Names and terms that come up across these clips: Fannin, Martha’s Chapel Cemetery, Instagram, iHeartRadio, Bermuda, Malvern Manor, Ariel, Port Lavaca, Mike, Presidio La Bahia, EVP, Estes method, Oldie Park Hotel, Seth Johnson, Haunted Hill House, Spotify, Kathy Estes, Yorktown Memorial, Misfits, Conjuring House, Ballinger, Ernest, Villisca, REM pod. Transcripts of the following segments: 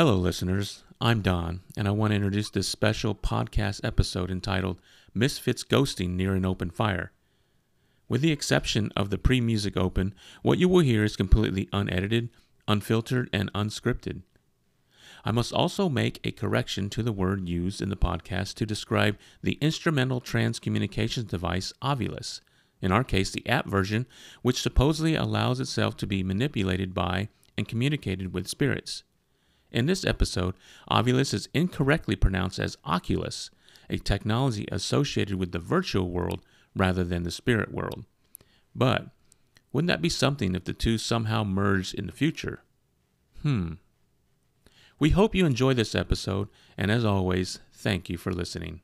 Hello, listeners. I'm Don, and I want to introduce this special podcast episode entitled Misfits Ghosting Near an Open Fire. With the exception of the pre-music open, what you will hear is completely unedited, unfiltered, and unscripted. I must also make a correction to the word used in the podcast to describe the instrumental transcommunications device Ovilus, in our case the app version, which supposedly allows itself to be manipulated by and communicated with spirits. In this episode, Ovilus is incorrectly pronounced as Oculus, a technology associated with the virtual world rather than the spirit world. But wouldn't that be something if the two somehow merged in the future? We hope you enjoy this episode, and as always, thank you for listening.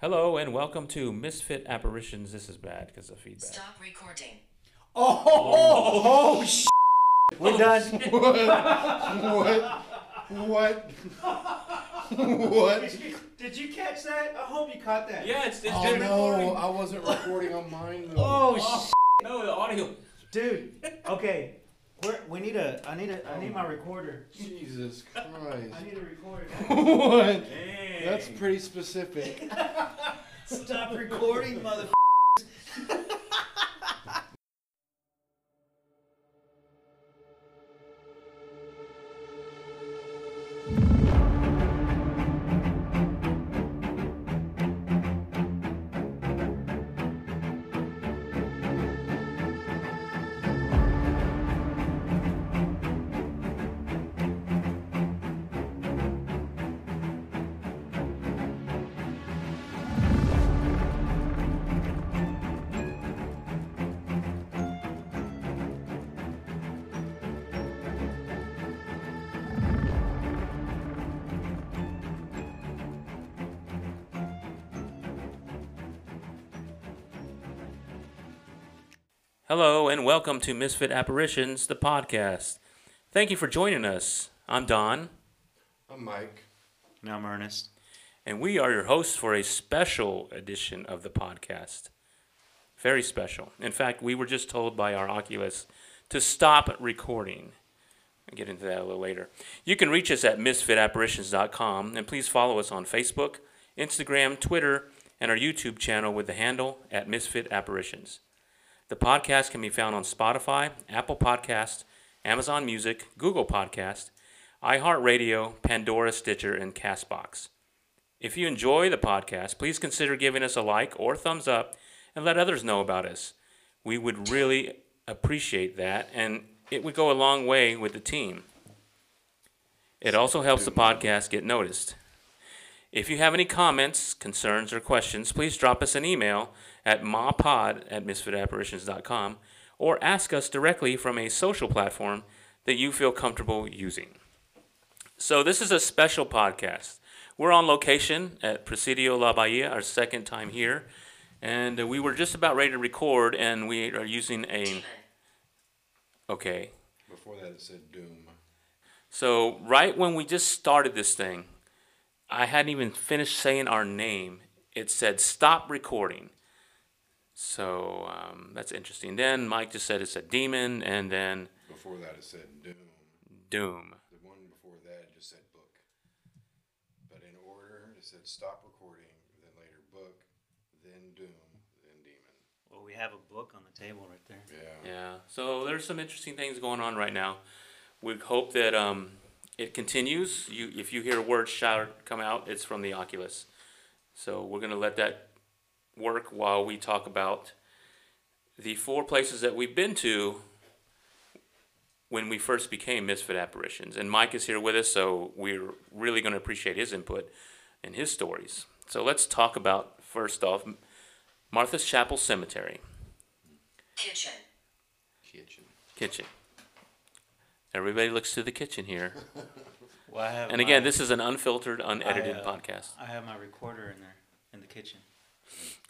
Hello, and welcome to Misfit Apparitions. This is bad because of feedback. Stop recording. Oh shit. We're done. What? Did you catch that? I hope you caught that. Yeah, it's been recording. I wasn't recording on mine though. Oh shit. No, the audio. Dude, okay. I need my recorder. Jesus Christ. I need a recorder. What? Dang. That's pretty specific. Stop recording, motherfuckers. Hello and welcome to Misfit Apparitions, the podcast. Thank you for joining us. I'm Don. I'm Mike. And I'm Ernest. And we are your hosts for a special edition of the podcast. Very special. In fact, we were just told by our Oculus to stop recording. I'll get into that a little later. You can reach us at misfitapparitions.com and please follow us on Facebook, Instagram, Twitter, and our YouTube channel with the handle at Misfit Apparitions. The podcast can be found on Spotify, Apple Podcasts, Amazon Music, Google Podcasts, iHeartRadio, Pandora, Stitcher, and CastBox. If you enjoy the podcast, please consider giving us a like or thumbs up and let others know about us. We would really appreciate that, and it would go a long way with the team. It also helps the podcast get noticed. If you have any comments, concerns, or questions, please drop us an email at mapod@misfitapparitions.com or ask us directly from a social platform that you feel comfortable using. So this is a special podcast. We're on location at Presidio La Bahia, our second time here, and we were just about ready to record, and we are using a... Okay. Before that it said doom. So right when we just started this thing, I hadn't even finished saying our name. It said, stop recording. So that's interesting. Then Mike just said it's a demon, and then... Before that, it said doom. Doom. The one before that just said book. But in order, it said stop recording, then later book, then doom, then demon. Well, we have a book on the table right there. Yeah. So there's some interesting things going on right now. We hope that... It continues. If you hear a word shout come out, it's from the Oculus. So we're going to let that work while we talk about the four places that we've been to when we first became Misfit Apparitions. And Mike is here with us, so we're really going to appreciate his input and his stories. So let's talk about, first off, Martha's Chapel Cemetery. Kitchen. Everybody looks to the kitchen here. And again, this is an unfiltered, unedited podcast. I have my recorder in there, in the kitchen.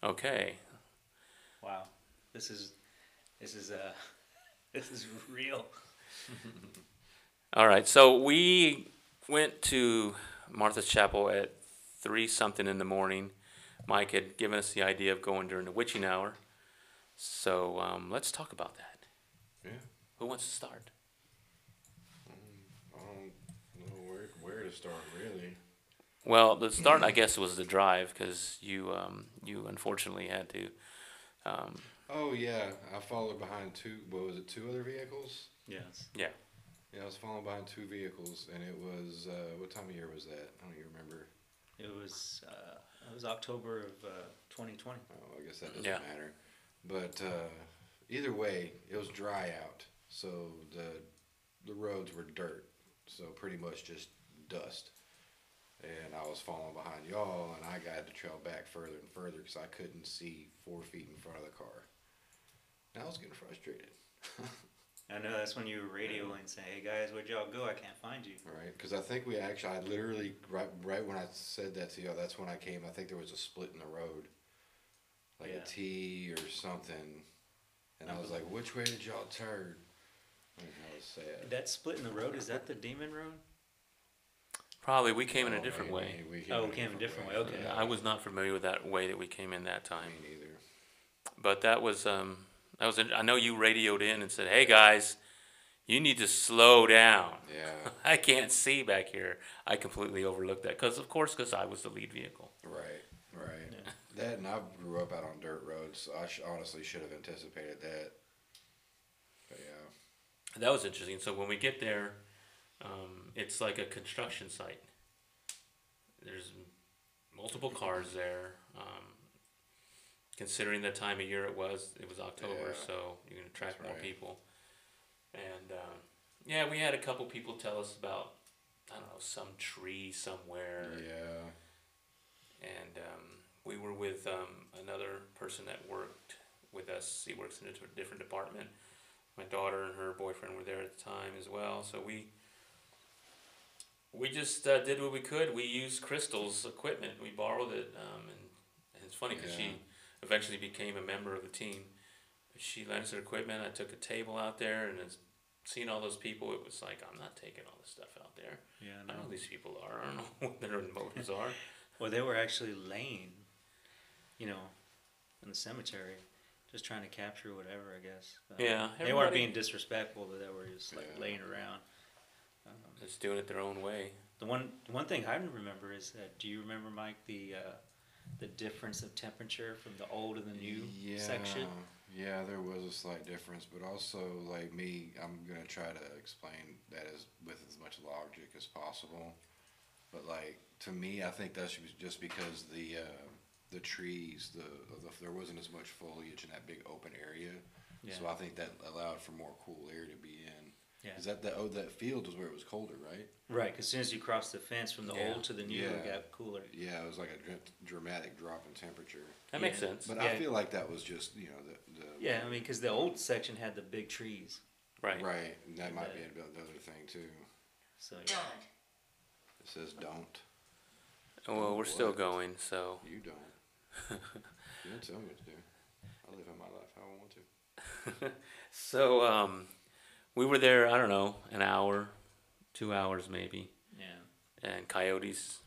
Okay. Wow, this is real. All right, so we went to Martha's Chapel at 3-something in the morning. Mike had given us the idea of going during the witching hour, so let's talk about that. Yeah. Who wants to start? start, really. Well, the start, I guess, was the drive, because you, you unfortunately had to... oh, yeah. I followed behind two other vehicles? Yes. Yeah. Yeah, I was following behind two vehicles, and it was... what time of year was that? I don't even remember. It was October of 2020. Oh, I guess that doesn't matter. But either way, it was dry out, so the roads were dirt, so pretty much just dust. And I was following behind y'all, and I got to trail back further and further because I couldn't see 4 feet in front of the car. And I was getting frustrated. I know, that's when you were radioing saying, hey guys, where'd y'all go? I can't find you. Right, because I think we actually, I literally, right when I said that to y'all, that's when I came. I think there was a split in the road, like a T or something. And I was like, which way did y'all turn? And I was sad. That split in the road, is that the demon road? Probably, we came in a different way. We came in a different way, okay. Yeah, I was not familiar with that way that we came in that time. Me neither. But that was... I know you radioed in and said, hey guys, you need to slow down. Yeah. I can't see back here. I completely overlooked that because I was the lead vehicle. Right. Yeah. That, and I grew up out on dirt roads, so I honestly should have anticipated that. But yeah. That was interesting. So when we get there, it's like a construction site. There's multiple cars there. Considering the time of year it was October, so you're going to attract more people. And, we had a couple people tell us about, I don't know, some tree somewhere. Yeah. And we were with another person that worked with us. He works in a different department. My daughter and her boyfriend were there at the time as well. So we just did what we could. We used Crystal's equipment. We borrowed it. And it's funny because she... eventually became a member of the team. She lent us her equipment. I took a table out there, and seeing all those people, it was like, I'm not taking all this stuff out there. Yeah, I know who these people are. I don't know what their motives are. Well, they were actually laying, in the cemetery, just trying to capture whatever, I guess. They weren't being disrespectful, but they were just like laying around. Just doing it their own way. The one thing I remember is that, do you remember, Mike, the difference of temperature from the old and the new section? Yeah, there was a slight difference, but also, like me, I'm going to try to explain that with as much logic as possible. But, like, to me, I think that's just because the trees, there wasn't as much foliage in that big open area. Yeah. So I think that allowed for more cool air to be in. Yeah. Is that that field was where it was colder, right? Right, because as soon as you crossed the fence from the old to the new, it got cooler. Yeah, it was like a dramatic drop in temperature. That makes sense. But I feel like that was just, Yeah, I mean, because the old section had the big trees. Right. Right, and that might be another thing, too. So, yeah. It says don't. Well, we're still going, so... You don't. You don't tell me what to do. I live in my life how I want to. So, we were there, I don't know, an hour, 2 hours maybe. Yeah. And coyotes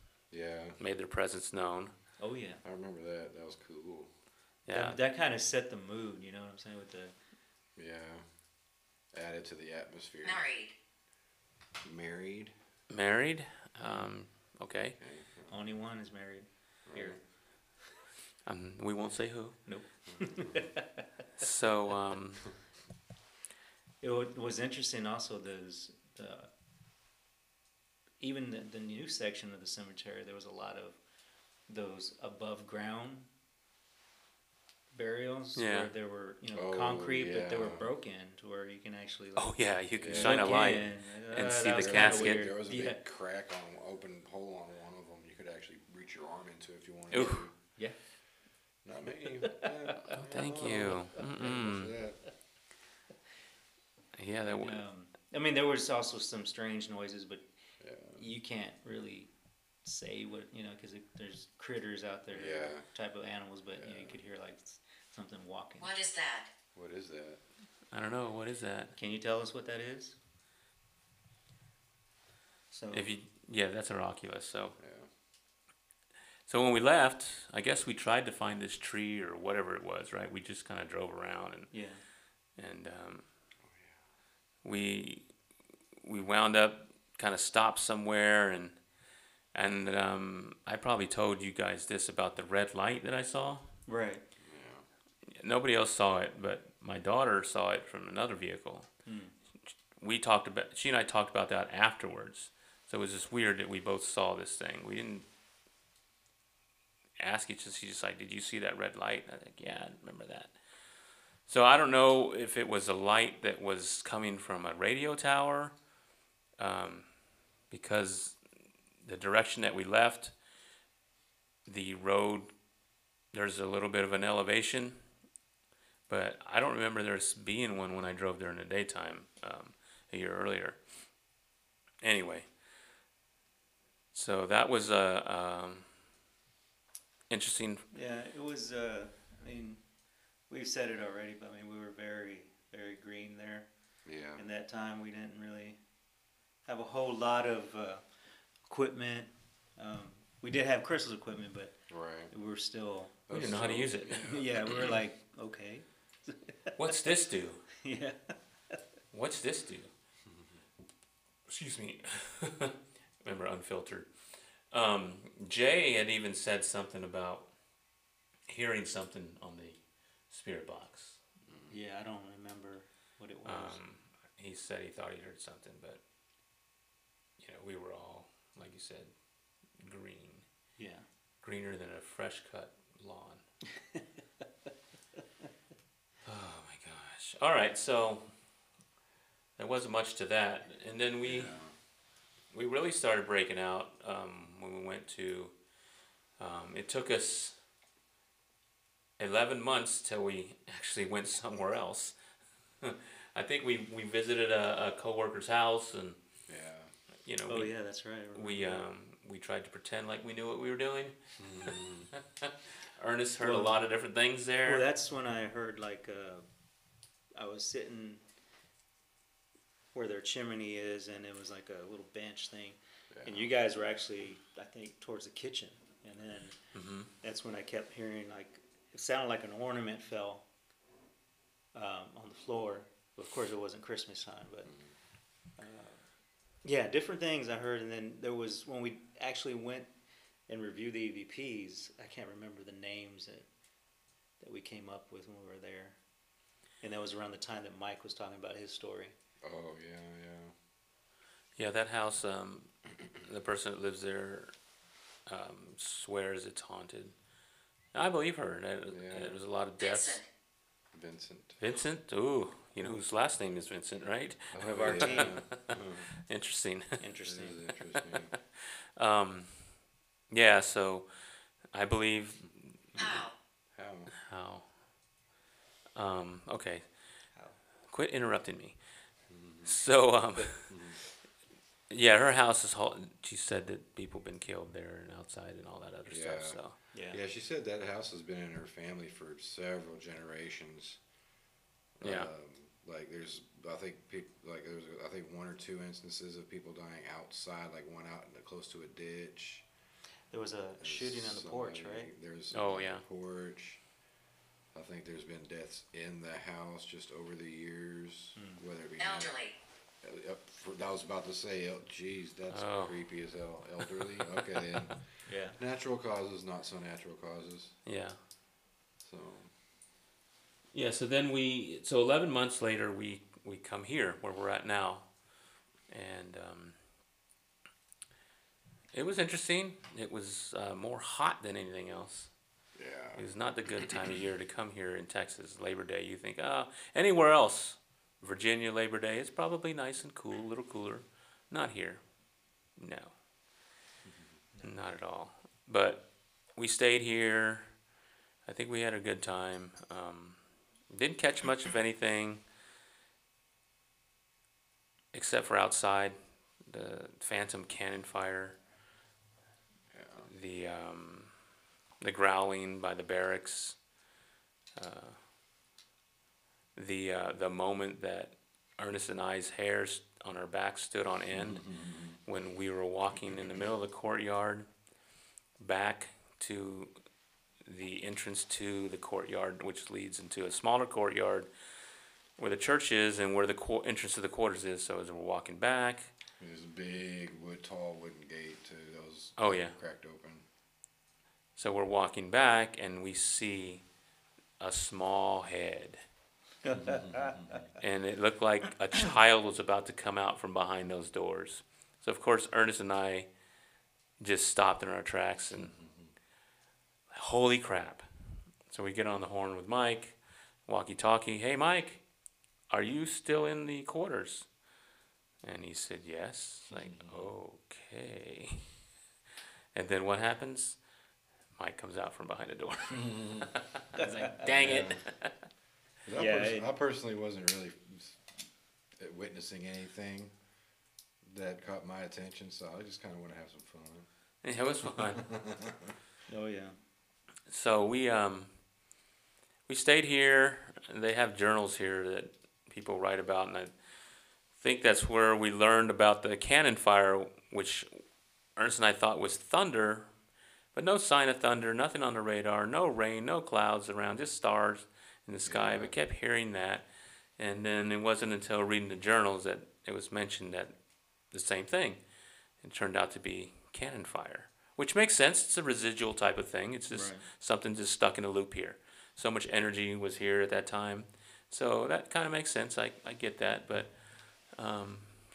made their presence known. Oh, yeah. I remember that. That was cool. Yeah. That kind of set the mood, you know what I'm saying? With the... Yeah. Added to the atmosphere. Married? Okay. Only one is married. Here. We won't say who. Nope. So, It was interesting also, even the new section of the cemetery, there was a lot of those above ground burials where there were concrete, but they were broken to where you can actually... Like, you can shine a light and see the casket. There was a big crack on an open hole on one of them. You could actually reach your arm into if you wanted to. Yeah. Not me. Thank you. Yeah, that would. I mean, there was also some strange noises, but you can't really say what because there's critters out there, type of animals. But you could hear like something walking. What is that? I don't know. What is that? Can you tell us what that is? So that's our Oculus. So when we left, I guess we tried to find this tree or whatever it was. Right? We just kind of drove around We wound up kind of stopped somewhere, and And I probably told you guys this about the red light that I saw. Right. Yeah. Nobody else saw it, but my daughter saw it from another vehicle. Mm. She and I talked about that afterwards. So it was just weird that we both saw this thing. We didn't ask each other. She's just like, did you see that red light? And I was like, yeah, I remember that. So I don't know if it was a light that was coming from a radio tower, because the direction that we left, the road, there's a little bit of an elevation, but I don't remember there being one when I drove there in the daytime a year earlier. Anyway, so that was interesting. Yeah, it was, I mean, we've said it already, but I mean, we were very, very green there. Yeah. And that time we didn't really have a whole lot of equipment. We did have Crystal's equipment, but we were still... We didn't know how to use it. Yeah, we were like, okay. What's this do? Yeah. What's this do? Excuse me. Remember, unfiltered. Jay had even said something about hearing something on the spirit box. Yeah, I don't remember what it was. He said he thought he heard something, but you know, we were all, like you said, green. Yeah. Greener than a fresh cut lawn. Oh my gosh. All right, so there wasn't much to that. And then we really started breaking out when we went to, it took us 11 months till we actually went somewhere else. I think we visited a co-worker's house and, you know. Oh, yeah, that's right. We tried to pretend like we knew what we were doing. Ernest heard a lot of different things there. Well, that's when I heard, like, I was sitting where their chimney is, and it was like a little bench thing. Yeah. And you guys were actually, I think, towards the kitchen. And then that's when I kept hearing, like, it sounded like an ornament fell on the floor. But of course, it wasn't Christmas time. But yeah, different things I heard. And then there was when we actually went and reviewed the EVPs. I can't remember the names that we came up with when we were there. And that was around the time that Mike was talking about his story. Oh yeah. Yeah, that house. The person that lives there swears it's haunted. I believe her. There was a lot of deaths. Vincent. Ooh, you know whose last name is Vincent, right? One of our team. Interesting. It is interesting. Yeah. So, I believe. How? Okay. How? Quit interrupting me. So, yeah, her house is haunted. She said that people have been killed there and outside and all that other stuff. So. Yeah, she said that house has been in her family for several generations. Yeah. Like, there's, I think, one or two instances of people dying outside, like one out close to a ditch. There was a shooting on the porch, right? On the porch. I think there's been deaths in the house just over the years. Mm. Whether it be elderly. I was about to say, geez, that's creepy as hell. Elderly? Okay, then. Yeah. Natural causes, not so natural causes. Yeah. So. Yeah, so then so 11 months later, we come here where we're at now. And it was interesting. It was more hot than anything else. Yeah. It was not the good time of year to come here in Texas. Labor Day, you think, anywhere else. Virginia Labor Day, it's probably nice and cool, a little cooler. Not here. No. Not at all. But we stayed here. I think we had a good time. Didn't catch much of anything except for outside. The phantom cannon fire. Yeah. The growling by the barracks. The moment that Ernest and I's hairs on our back stood on end when we were walking in the middle of the courtyard back to the entrance to the courtyard, which leads into a smaller courtyard where the church is and where the entrance to the quarters is. So as we're walking back, There's a big tall wooden gate to those. Oh yeah. Cracked open. So we're walking back and we see a small head. And it looked like a child was about to come out from behind those doors. So of course Ernest and I just stopped in our tracks and holy crap. So we get on the horn with Mike, walkie-talkie. Hey Mike, are you still in the quarters? And he said yes. Like, okay. And then what happens? Mike comes out from behind a door. I was like, dang it. I personally wasn't really witnessing anything that caught my attention, so I just kind of want to have some fun. Yeah, it was fun. Oh yeah. So we stayed here. And they have journals here that people write about, and I think that's where we learned about the cannon fire, which Ernest and I thought was thunder, but no sign of thunder, nothing on the radar, no rain, no clouds around, just stars in the sky. Yeah. We kept hearing that, and then it wasn't until reading the journals that it was mentioned that the same thing. It turned out to be cannon fire, which makes sense. It's a residual type of thing. It's just something just stuck in a loop here. So much energy was here at that time. So that kind of makes sense. I get that, but...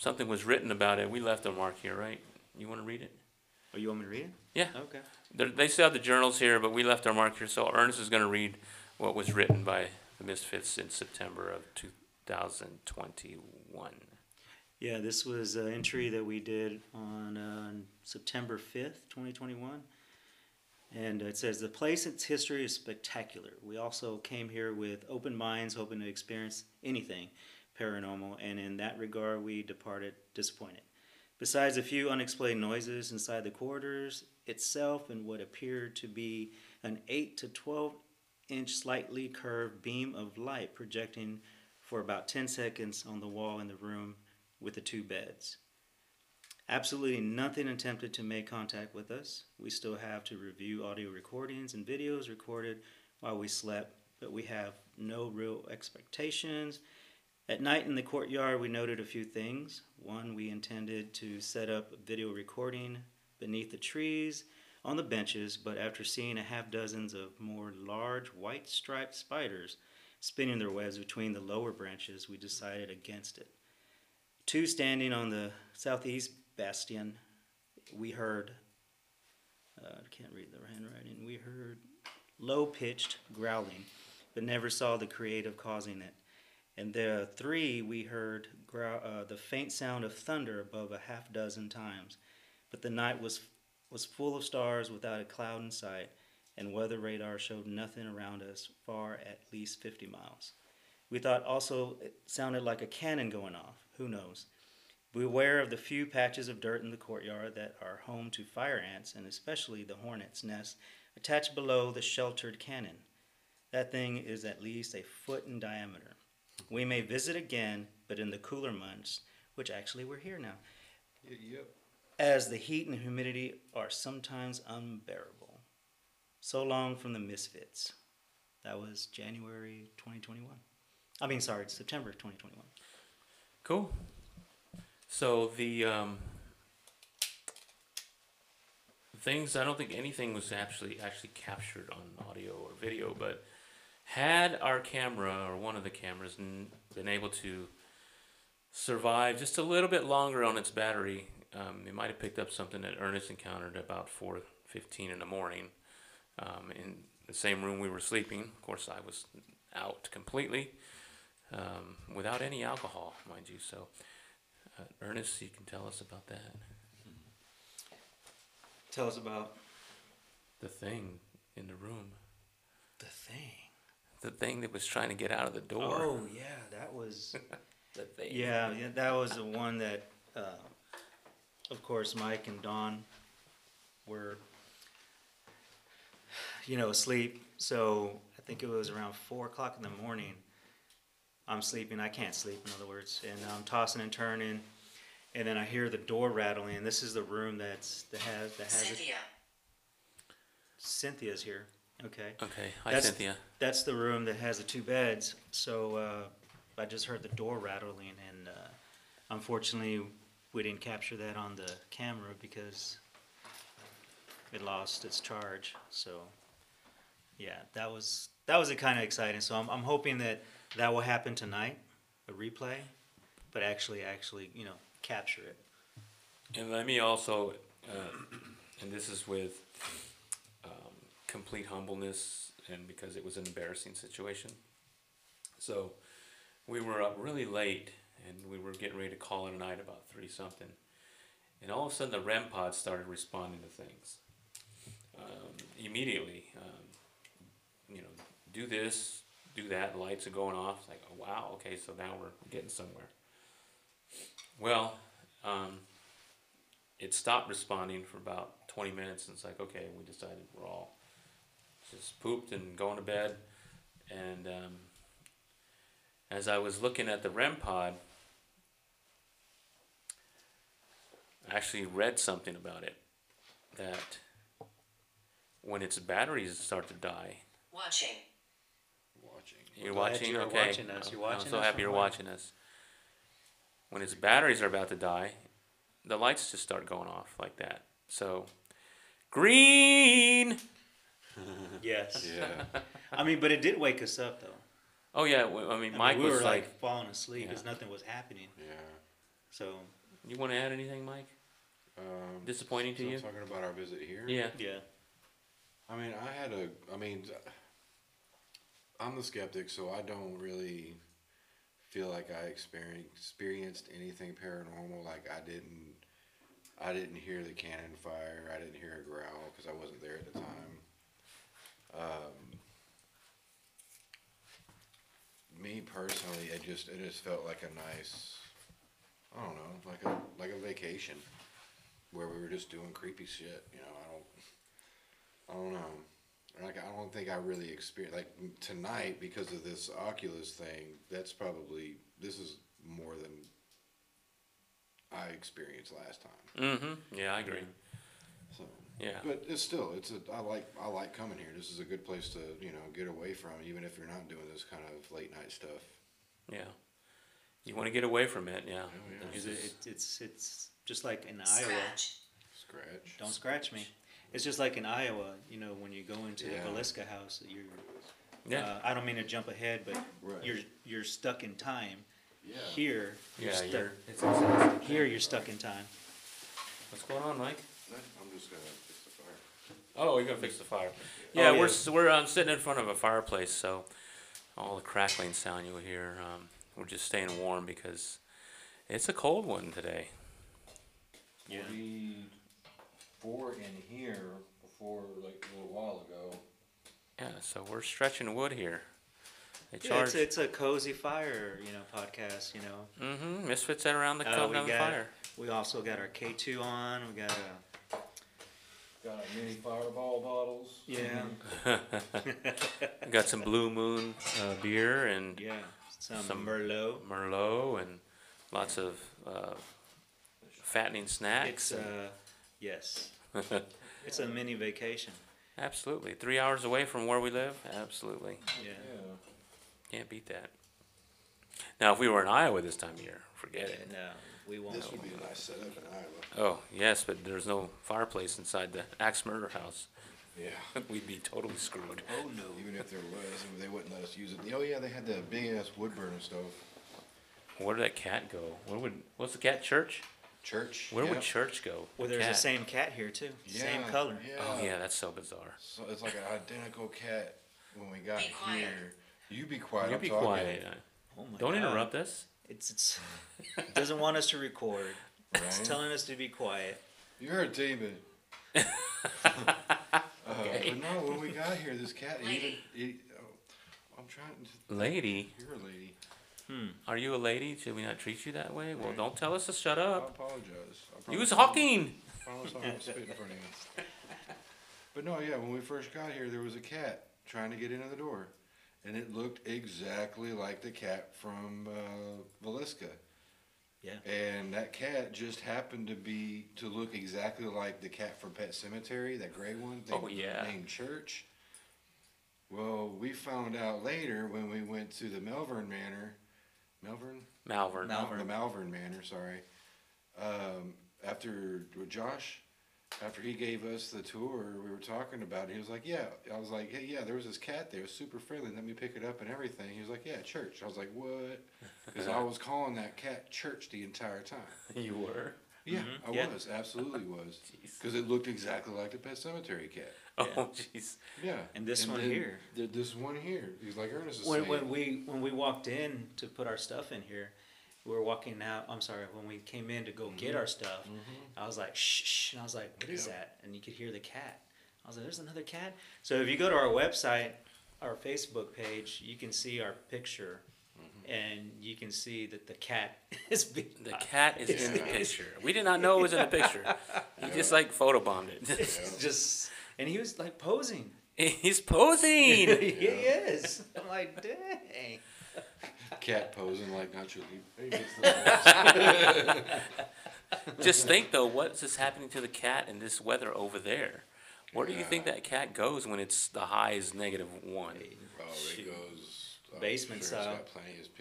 something was written about it. We left a mark here, right? You want to read it? Oh, you want me to read it? Yeah. Okay. They still have the journals here, but we left our mark here. So Ernest is going to read what was written by the Misfits in September of 2021. Yeah, this was an entry that we did on September 5th, 2021. And it says, the place, its history is spectacular. We also came here with open minds, hoping to experience anything paranormal, and in that regard we departed disappointed. Besides a few unexplained noises inside the corridors itself and what appeared to be an 8 to 12 inch slightly curved beam of light projecting for about 10 seconds on the wall in the room with the two beds. Absolutely nothing attempted to make contact with us. We still have to review audio recordings and videos recorded while we slept, but we have no real expectations. At night in the courtyard, we noted a few things. One, we intended to set up a video recording beneath the trees on the benches, but after seeing a half dozens of more large white striped spiders spinning their webs between the lower branches, we decided against it. Two, standing on the southeast bastion, we heard, I can't read the handwriting, we heard low-pitched growling, but never saw the creative causing it. And there, three, we heard the faint sound of thunder above a half dozen times, but the night was full of stars without a cloud in sight, and weather radar showed nothing around us far at least 50 miles. We thought also it sounded like a cannon going off. Who knows? Beware of the few patches of dirt in the courtyard that are home to fire ants, and especially the hornet's nest attached below the sheltered cannon. That thing is at least a foot in diameter. We may visit again, but in the cooler months, which actually we're here now, as the heat and humidity are sometimes unbearable. So long from the Misfits. That was January 2021. I mean, sorry, September 2021. Cool. So the things, I don't think anything was actually captured on audio or video, but... had our camera, or one of the cameras, been able to survive just a little bit longer on its battery, it might have picked up something that Ernest encountered about 4:15 in the morning in the same room we were sleeping. Of course, I was out completely without any alcohol, mind you. So, Ernest, you can tell us about that. Tell us about... the thing in the room. The thing. The thing that was trying to get out of the door. Oh yeah, that was the thing. Yeah, that was the one that, of course, Mike and Dawn were, asleep. So I think it was around 4 o'clock in the morning. I'm sleeping. I can't sleep, in other words, and I'm tossing and turning, and then I hear the door rattling. And this is the room that has Cynthia. Cynthia's here. Okay. Hi, Cynthia. That's the room that has the two beds. So I just heard the door rattling, and unfortunately, we didn't capture that on the camera because it lost its charge. So yeah, that was kind of exciting. So I'm hoping that will happen tonight, a replay, but actually, you know, capture it. And let me also, and this is with complete humbleness, and because it was an embarrassing situation. So we were up really late, and we were getting ready to call it a night about 3-something. And all of a sudden, the REM pod started responding to things. Immediately, you know, do this, do that, lights are going off. It's like, oh, wow, okay, so now we're getting somewhere. Well, it stopped responding for about 20 minutes, and it's like, okay, we decided we're all just pooped and going to bed. And as I was looking at the REM pod, I actually read something about it, that when its batteries start to die. Watching. You're watching? You're okay. Watching us. You're watching us. I'm so happy you're watching us. When its batteries are about to die, the lights just start going off like that. So, green! Yes. Yeah. I mean, but it did wake us up, though. Oh, yeah. I mean, Mike was like... we were like falling asleep because nothing was happening. Yeah. So... you want to add anything, Mike? Disappointing to you? Talking about our visit here? Yeah. Yeah. I mean, I'm the skeptic, so I don't really feel like I experienced anything paranormal. Like, I didn't hear the cannon fire. I didn't hear a growl because I wasn't there at the time. Me personally, it just felt like a nice, I don't know, like a vacation where we were just doing creepy shit. You know, I don't know. Like, I don't think I really experienced, like, tonight, because of this Oculus thing, that's probably, this is more than I experienced last time. Mm-hmm. Yeah, I agree. So, yeah. But it's still, I like coming here. This is a good place to, you know, get away from, even if you're not doing this kind of late night stuff. Yeah. You want to get away from it, yeah. Oh, yeah. It's just like in Iowa. Scratch. Don't scratch me. It's just like in Iowa, you know, when you go into the Villisca house, you're. Yeah. I don't mean to jump ahead, but you're stuck in time. Yeah. Here, you're stuck in time. What's going on, Mike? I'm just gonna fix the fire. Oh, you're gonna fix the fire. Yeah, oh, we're sitting in front of a fireplace, so all the crackling sound you'll hear. We're just staying warm because it's a cold one today. Yeah. 44 in here before, like, a little while ago. Yeah, so we're stretching wood here. It's a cozy fire, you know, podcast, you know. Mm-hmm. Misfits at around the club on the fire. We also got our K2 on. We got a... got our mini fireball bottles. Yeah. We got some Blue Moon beer and... yeah. Some Merlot, and lots of fattening snacks. It's, yes. It's a mini vacation. Absolutely. 3 hours away from where we live? Absolutely. Yeah. Can't beat that. Now, if we were in Iowa this time of year, forget it. No, we won't. This would be a nice setup in Iowa. Oh, yes, but there's no fireplace inside the axe murder house. Yeah, we'd be totally screwed. Oh no! Even if there was, they wouldn't let us use it. Oh yeah, they had that big ass wood burner stove. Where did that cat go? What's the cat? Church? Church. Where would church go? Well, there's the same cat here too. Yeah, same color. Yeah. Oh yeah, that's so bizarre. So it's like an identical cat when we got here. You be quiet. You be quiet. Oh my God! Don't interrupt us. It doesn't want us to record. Right? It's telling us to be quiet. You heard David. But no, when we got here, this cat I'm trying to... Lady? You're a lady. Hmm. Are you a lady? Should we not treat you that way? Well, don't tell us to shut up. I apologize. You was hawking! I promise I won't spit in front of you. But no, yeah, when we first got here, there was a cat trying to get into the door. And it looked exactly like the cat from Villisca. Yeah. And that cat just happened to look exactly like the cat from Pet Cemetery, that gray one. Named Church. Well, we found out later when we went to the Malvern Manor. Malvern? Malvern. The Malvern Manor, sorry. after Josh, after he gave us the tour, we were talking about it. He was like, yeah. I was like, hey, yeah, there was this cat there. It was super friendly. Let me pick it up and everything. He was like, yeah, Church. I was like, what? Because I was calling that cat Church the entire time. You were? Yeah, mm-hmm. I was. Absolutely was. Because it looked exactly like the Pet Cemetery cat. Yeah. Oh, jeez. Yeah. And this one here. He's like, Ernest is saying. When we walked in to put our stuff in here, we were walking out. I'm sorry, when we came in to go get our stuff, I was like, shh, shh. And I was like, what is that? And you could hear the cat. I was like, there's another cat. So if you go to our website, our Facebook page, you can see our picture. And you can see that the cat is in the picture. We did not know it was in the picture. He just like photobombed it. And he was like posing. He's posing. He is. I'm like, dang. Cat posing like Nacho Libre. Just think though, what's this happening to the cat in this weather over there? Where do you think that cat goes when it's the high is -1? Oh, it goes. Basement style.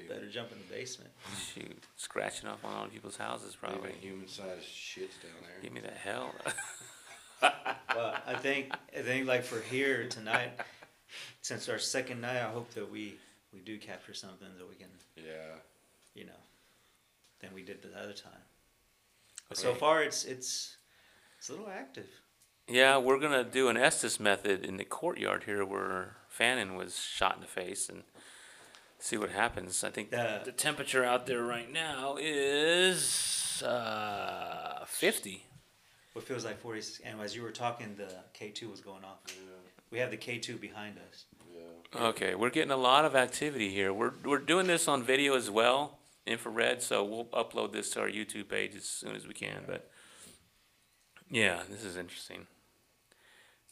Better jump in the basement. Shoot, scratching up on all people's houses probably. Even human-sized shits down there. Give me the hell. Well, I think like for here tonight, since our second night, I hope that we do capture something that we can. Yeah. You know, than we did the other time. Okay. So far, it's a little active. Yeah, we're gonna do an Estes method in the courtyard here where Fannin was shot in the face and. See what happens. I think the temperature out there right now is 50. Well, it feels like 46. And as you were talking, the K2 was going off. Yeah. We have the K2 behind us. Yeah. Okay, we're getting a lot of activity here. We're doing this on video as well, infrared, so we'll upload this to our YouTube page as soon as we can. But yeah, this is interesting.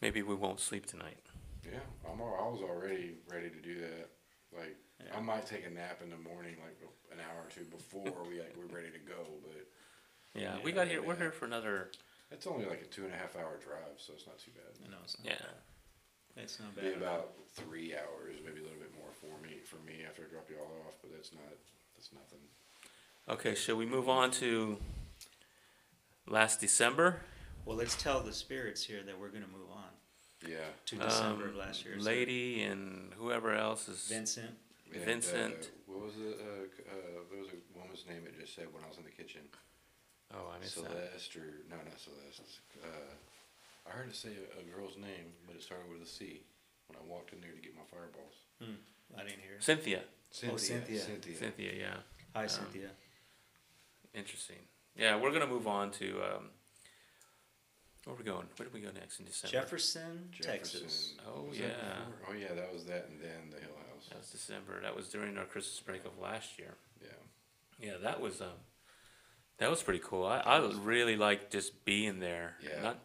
Maybe we won't sleep tonight. Yeah, I was already ready to do that. Like, I might take a nap in the morning, like an hour or two before we're ready to go. But yeah, we got here. We're here for another. It's only like a 2.5 hour drive, so it's not too bad. No, it's not. Yeah, bad. It's not bad. It'd be about 3 hours, maybe a little bit more for me after I drop you all off. But that's nothing. Okay, shall we move on to last December? Well, let's tell the spirits here that we're going to move on. Yeah. To December of last year. Lady and whoever else is... Vincent. What was it? There was a woman's name it just said when I was in the kitchen. Oh, I missed Celeste that. Celeste or... No, not Celeste. I heard it say a girl's name, but it started with a C when I walked in there to get my fireballs. Hmm. I didn't hear it. Cynthia. Oh, Cynthia, yeah. Hi, Cynthia. Interesting. Yeah, we're going to move on to... Where are we going? Where do we go next in December? Jefferson, Texas. Oh, yeah. Oh, yeah, that was that and then the Hill House. That was December. That was during our Christmas break of last year. Yeah. Yeah, that was pretty cool. I really liked just being there. Yeah.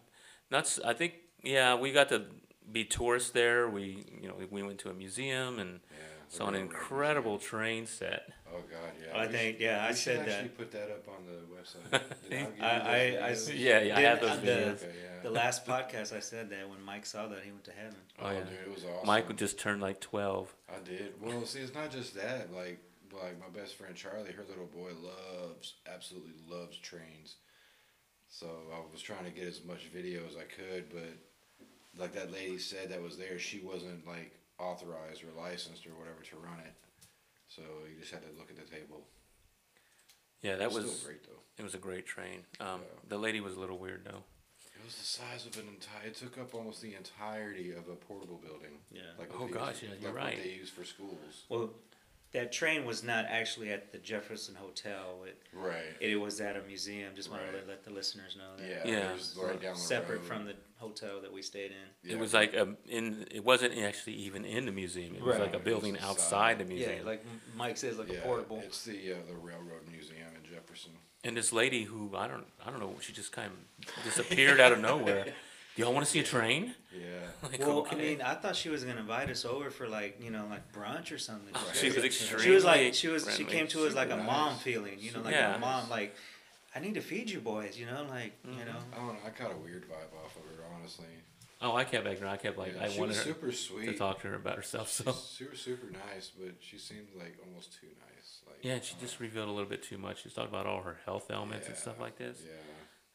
Not I think, yeah, we got to be tourists there. We went to a museum and saw an incredible train set. Oh God, yeah. I said that. You put that up on the website. Did I had those videos. The last podcast I said that when Mike saw that he went to heaven. Oh yeah. Dude, it was awesome. Mike would just turn like 12. I did. Well, see, it's not just that. Like my best friend Charlie, her little boy absolutely loves trains. So I was trying to get as much video as I could, but like that lady said that was there, she wasn't like authorized or licensed or whatever to run it. So you just had to look at the table. Yeah, that was still great though. It was a great train. The lady was a little weird though. It was the size of it took up almost the entirety of a portable building. Yeah. Like you're right. What they use for schools. Well, that train was not actually at the Jefferson Hotel. It was at a museum. Just wanted to let the listeners know that. Yeah. It was right down the separate road. From the hotel that we stayed in. Yeah. It was like it wasn't actually even in the museum. It was like a building outside the museum. Yeah, like Mike says, like a portable. It's the Railroad Museum in Jefferson. And this lady who I don't know, she just kind of disappeared out of nowhere. Y'all want to see a train? Yeah. Like, well, okay. I mean, I thought she was gonna invite us over for like brunch or something. Oh, she was extremely. She came to us like a mom feeling, a mom like, I need to feed you boys, you know, like you know. I don't know. I caught a weird vibe off of her, honestly. Oh, I kept ignoring. I kept like, yeah, I wanted her sweet. To talk to her about herself. So super, super nice, but she seemed like almost too nice. Like, yeah, and she just revealed a little bit too much. She was talking about all her health ailments and stuff like this. Yeah.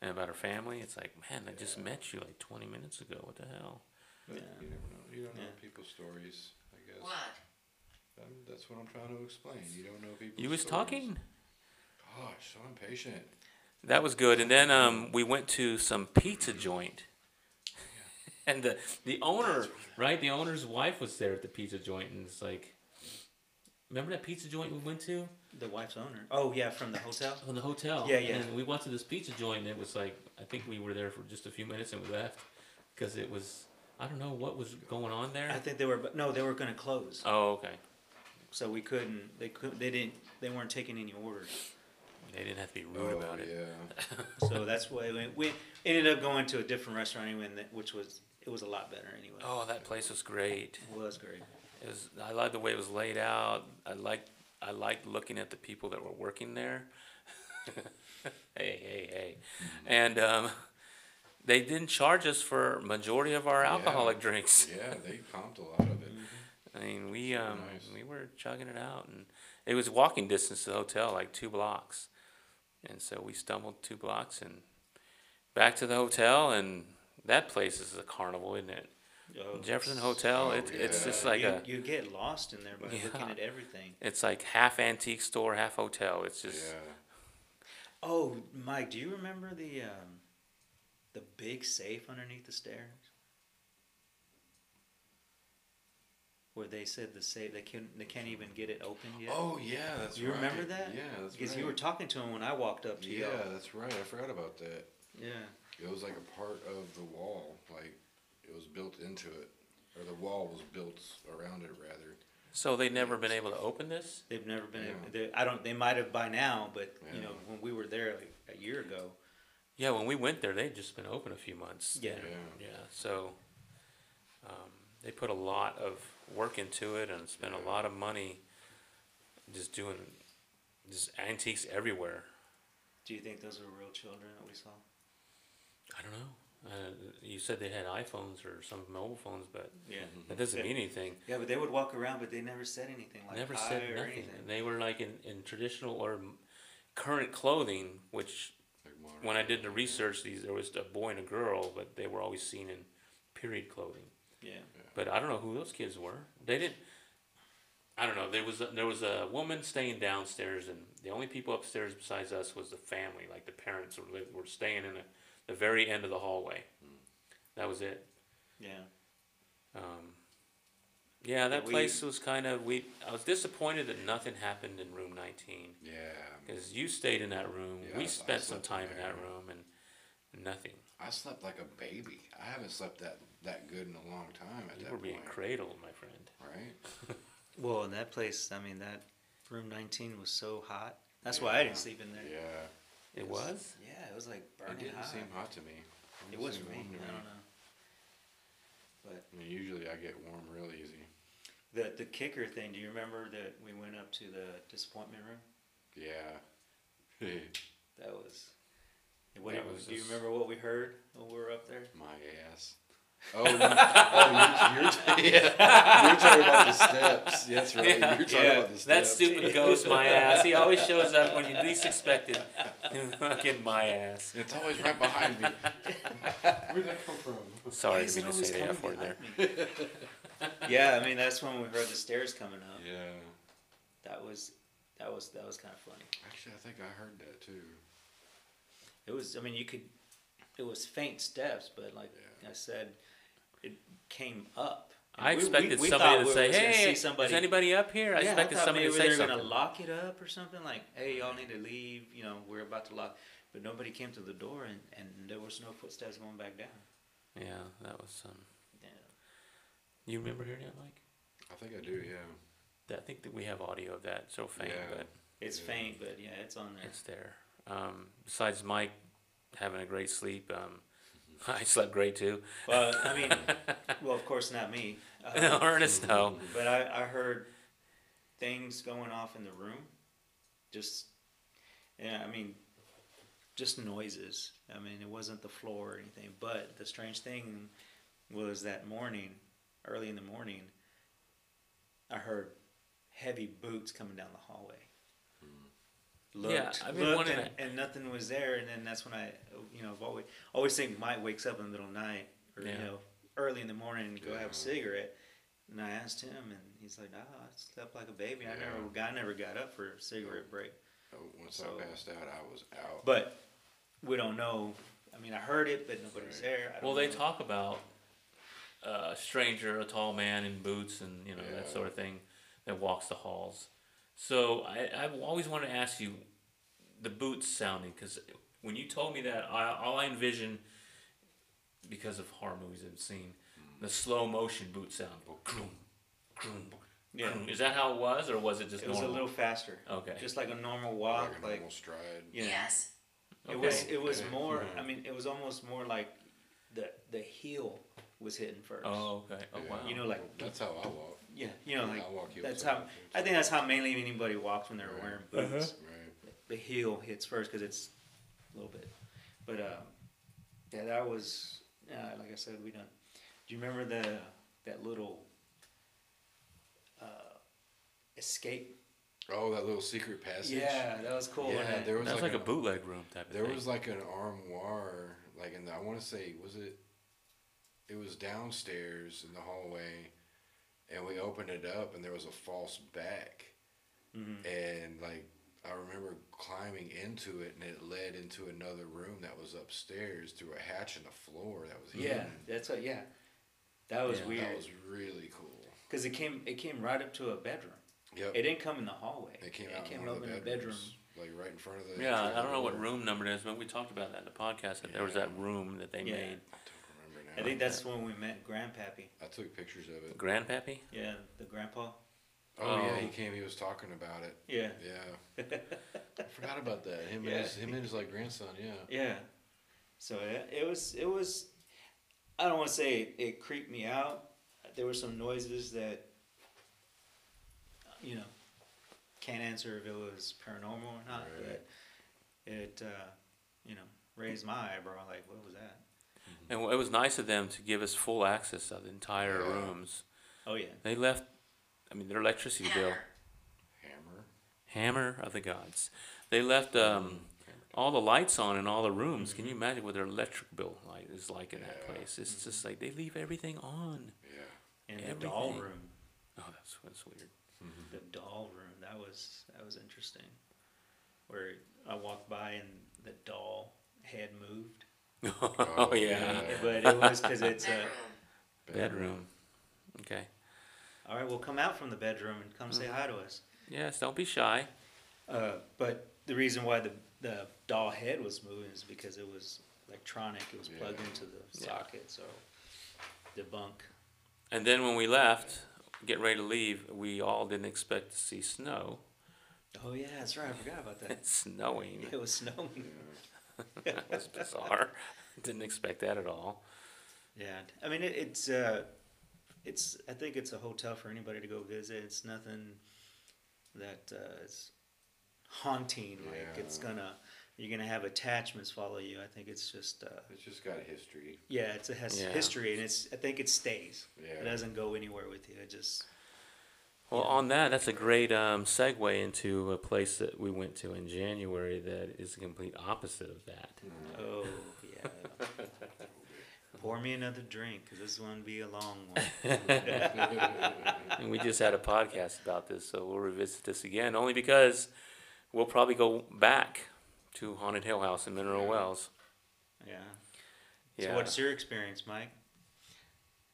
And about her family. It's like, man, I just met you like 20 minutes ago. What the hell? But you never know. You don't know people's stories, I guess. What? That's what I'm trying to explain. You don't know people's stories. You was talking? Gosh, so impatient. That was good. And then we went to some pizza joint. And the owner, right? The owner's wife was there at the pizza joint, and it's like, remember that pizza joint we went to? The wife's owner. Oh yeah, from the hotel. From the hotel. Yeah, yeah. And we went to this pizza joint, and it was like, I think we were there for just a few minutes, and we left because it was, I don't know what was going on there. I think they were, but no, they were going to close. Oh, okay. So we couldn't. They weren't taking any orders. They didn't have to be rude about it. Yeah. So that's why we ended up going to a different restaurant anyway, which was. It was a lot better anyway. Oh, that place was great. It was great. It was. I liked the way it was laid out. I liked looking at the people that were working there. hey. And they didn't charge us for majority of our alcoholic drinks. Yeah, they pumped a lot of it. I mean, we were chugging it out, and it was walking distance to the hotel, like 2 blocks. And so we stumbled 2 blocks and back to the hotel, and that place is a carnival, isn't it? Oh, Jefferson Hotel, it's just like you get lost in there by looking at everything. It's like half antique store, half hotel. It's just... Yeah. Oh, Mike, do you remember the big safe underneath the stairs? Where they said the safe, they can't even get it open yet? Oh, yeah, that's right. You remember that? Yeah, that's right. Because you were talking to him when I walked up to you. Yeah, that's right. I forgot about that. Yeah. It was like a part of the wall, like it was built into it, or the wall was built around it rather. So they've never been able to open this? They've never been able. They might have by now, but you know, when we were there like a year ago. Yeah, when we went there, they'd just been open a few months. Yeah. Yeah. So they put a lot of work into it and spent a lot of money just doing just antiques everywhere. Do you think those were real children that we saw? I don't know. You said they had iPhones or some mobile phones, but that doesn't mean anything. Yeah, but they would walk around, but they never said anything like never said nothing. Or anything. And they were like in traditional or current clothing, which when I did the research, there was a boy and a girl, but they were always seen in period clothing. Yeah. But I don't know who those kids were. They didn't. I don't know. There was a woman staying downstairs, and the only people upstairs besides us was the family, like the parents were staying in the very end of the hallway. That was it. Yeah. That place was kind of... I was disappointed that nothing happened in room 19. Yeah. Because you stayed in that room. Yeah, we spent some time in that room and nothing. I slept like a baby. I haven't slept that good in a long time at that point. You were being cradled, my friend. Right? Well, in that place, I mean, that room 19 was so hot. That's why I didn't sleep in there. Yeah. It was? Yeah, it was like burning hot. It didn't seem hot to me. It was for me. I don't know. But I mean, usually I get warm real easy. The kicker thing, do you remember that we went up to the disappointment room? Yeah. Do you remember what we heard when we were up there? My ass. Oh, you're talking about the steps. That's right. Yeah. You're talking about the steps. That stupid ghost, my ass. He always shows up when you least expect it. Fucking my ass. It's always right behind me. Where'd that come from? Sorry to say the F word there. Yeah, I mean that's when we heard the stairs coming up. Yeah. That was kind of funny. Actually, I think I heard that too. It was faint steps, but like I said, it came up. And I expected somebody to say, "Hey, is anybody up here?" I expected somebody to say something. They were going to lock it up or something like, "Hey, y'all need to leave. You know, we're about to lock." But nobody came to the door, and there was no footsteps going back down. Yeah, that was some. Yeah. You remember hearing that, Mike? I think I do. Yeah. I think that we have audio of that. So faint, but it's faint, but it's on there. It's there. Besides Mike having a great sleep, I slept great too. Well, I mean, of course not me. No, Ernest, no. But I heard things going off in the room. Just noises. I mean, it wasn't the floor or anything. But the strange thing was that morning, early in the morning, I heard heavy boots coming down the hallway. Looked, and nothing was there. And then that's when I, you know, I've always think Mike wakes up in the middle of the night or, you know, early in the morning and go have a cigarette. And I asked him, and he's like, "Ah, I slept like a baby. Yeah. I never got up for a cigarette break." Once I passed out, I was out. But we don't know. I mean, I heard it, but nobody's there. Well, they talk about a stranger, a tall man in boots, and you know that sort of thing that walks the halls. So I've always wanted to ask you the boots sounding, because when you told me that, all I envisioned, because of horror movies I've seen, the slow motion boot sound. Yeah. Is that how it was, or was it just normal? It was a little faster. Okay. Just like a normal walk. Like a normal stride. Yeah. Yes. Okay. It was more, I mean, it was almost more like the heel was hitting first. Oh, okay. Oh, wow. You know, like... That's how I walk. Yeah. You know, like... I walk heel. I think that's how mainly anybody walks when they're wearing boots. Right. The heel hits first because it's a little bit... But, yeah, that was... like I said, we done... Do you remember that little escape? Oh, that little secret passage? Yeah, that was cool. Yeah, there was like a bootleg room type of thing. There was like an armoire, like in the, I want to say, was it? It was downstairs in the hallway, and we opened it up, and there was a false back, and like I remember climbing into it, and it led into another room that was upstairs through a hatch in the floor that was hidden. Yeah, that's what. Yeah. That was weird. That was really cool. Because it came right up to a bedroom. Yep. It didn't come in the hallway. It came up in the bedroom. Like right in front of the... Yeah, I don't know what room number it is, but we talked about that in the podcast. That there was that room that they made. I don't remember now. I think that's when we met Grandpappy. I took pictures of it. Grandpappy? Yeah, the grandpa. Oh, yeah, he came. He was talking about it. Yeah. Yeah. I forgot about that. Him and his like grandson. Yeah. Yeah. So it was. I don't want to say it creeped me out. There were some noises that, you know, can't answer if it was paranormal or not. Right. But it, you know, raised my eyebrow. Like, what was that? And it was nice of them to give us full access of the entire rooms. Oh yeah. They left. I mean, their electricity bill. Hammer of the gods. They left all the lights on in all the rooms. Can you imagine what their electric bill is like in that place? It's just like they leave everything on. Yeah. And the doll room. Oh, that's weird. The doll room. That was interesting. Where I walked by and the doll head moved. Oh yeah. But it was because it's a bedroom. Okay. All right, well, come out from the bedroom and come say hi to us. Yes, don't be shy. But the reason why the doll head was moving is because it was electronic. It was plugged into the socket, so debunk. And then when we left, get ready to leave, we all didn't expect to see snow. Oh, yeah, that's right. I forgot about that. It's snowing. It was snowing. That was bizarre. Didn't expect that at all. Yeah, I mean, it's... I think it's a hotel for anybody to go visit. It's nothing that is haunting. Like you're gonna have attachments follow you. I think it's just. It's just got a history. Yeah, it has history, and I think it stays. Yeah. It doesn't go anywhere with you. It just. Well, on that's a great segue into a place that we went to in January that is the complete opposite of that. Mm. Oh yeah. Pour me another drink, because this is going to be a long one. And we just had a podcast about this, so we'll revisit this again, only because we'll probably go back to Haunted Hill House in Mineral Wells. Yeah. Yeah. So what's your experience, Mike?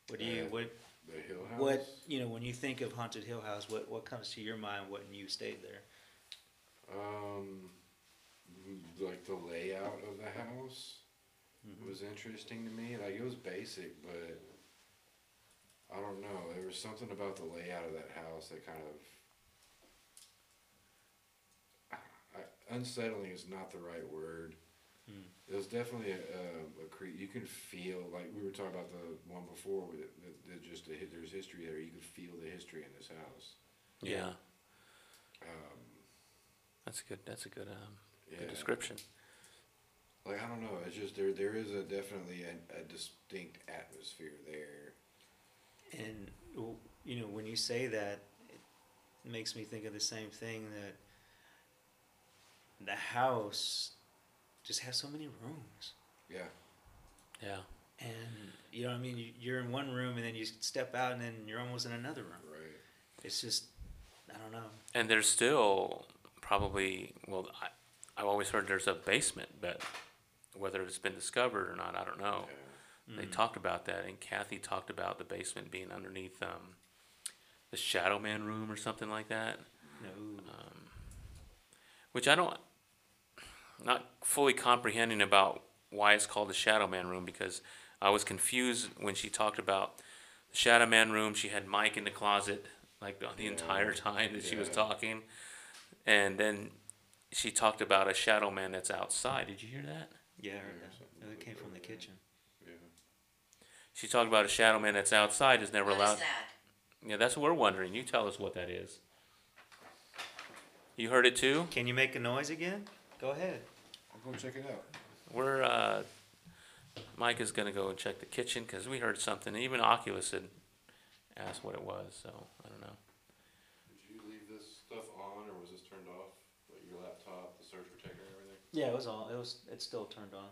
What do you... the Hill House? You know, when you think of Haunted Hill House, what comes to your mind when you stayed there? Like the layout of the house. It was interesting to me. Like, it was basic, but I don't know. There was something about the layout of that house that kind of... unsettling is not the right word. Mm. It was definitely a you can feel, like we were talking about the one before, with there's history there. You could feel the history in this house. Yeah. That's a good description. Like, I don't know. It's just there is a definitely a distinct atmosphere there. And, you know, when you say that, it makes me think of the same thing, that the house just has so many rooms. Yeah. Yeah. And, you know what I mean? You're in one room, and then you step out, and then you're almost in another room. Right. It's just, I don't know. And there's still probably, well, I've always heard there's a basement, but whether it's been discovered or not, I don't know. Yeah. They talked about that, and Kathy talked about the basement being underneath the Shadow Man room or something like that. No. Which I don't, not fully comprehending about why it's called the Shadow Man room, because I was confused when she talked about the Shadow Man room. She had Mike in the closet like the entire time that she was talking, and then she talked about a shadow man that's outside. Did you hear that? Yeah, I heard that. No, it came from the kitchen. Yeah. She talked about a shadow man that's outside is never allowed. What is that? Yeah, that's what we're wondering. You tell us what that is. You heard it too? Can you make a noise again? Go ahead. I'll go check it out. We're Mike is gonna go and check the kitchen because we heard something. Even Oculus had asked what it was, so I don't know. Did you leave this stuff on or was this turned off? Like your laptop, the surge protector, and everything? Yeah, it was on. It's still turned on.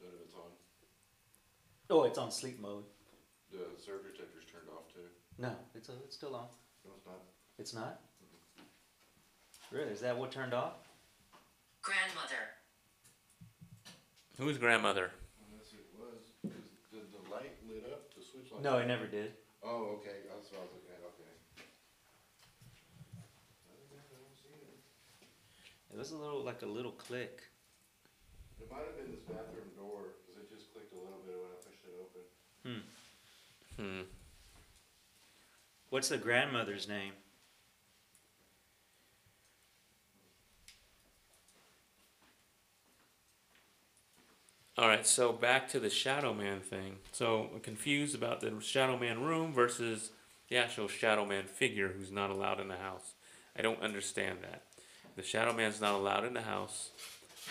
None of it's on. Oh, it's on sleep mode. The surge protector's turned off too. No, it's still on. No, it's not. It's not? Mm-hmm. Really? Is that what turned off? Grandmother. Who's grandmother? Unless it was. Did the light lit up? The switch light? No, it never did. Oh, okay. That's what I was looking at. Okay. It was a little click. It might have been this bathroom door because it just clicked a little bit when I pushed it open. Hmm. What's the grandmother's name? All right, so back to the Shadow Man thing. So I'm confused about the Shadow Man room versus the actual Shadow Man figure who's not allowed in the house. I don't understand that. The Shadow Man's not allowed in the house.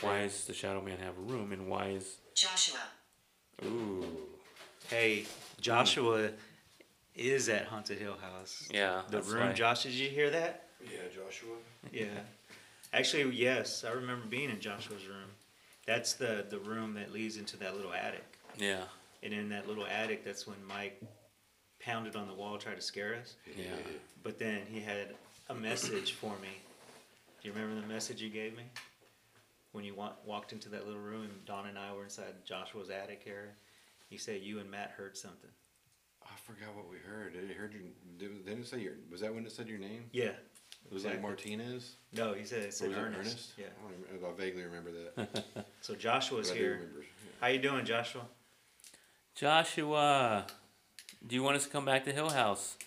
Why does the Shadow Man have a room, and why is... Joshua. Ooh. Hey, Joshua is at Haunted Hill House. Yeah, the room. Right. Josh, did you hear that? Yeah, Joshua. Yeah. Actually, yes, I remember being in Joshua's room. That's the room that leads into that little attic. Yeah. And in that little attic, that's when Mike pounded on the wall, tried to scare us. Yeah. But then he had a message for me. Do you remember the message you gave me? When you walked into that little room and Don and I were inside Joshua's attic here, you said you and Matt heard something. I forgot what we heard. It heard was that when it said your name? Yeah. It was exactly. Like Martinez? No, he said it said Ernest. Yeah. I vaguely remember that. So Joshua's here. Yeah. How you doing, Joshua? Joshua, do you want us to come back to Hill House?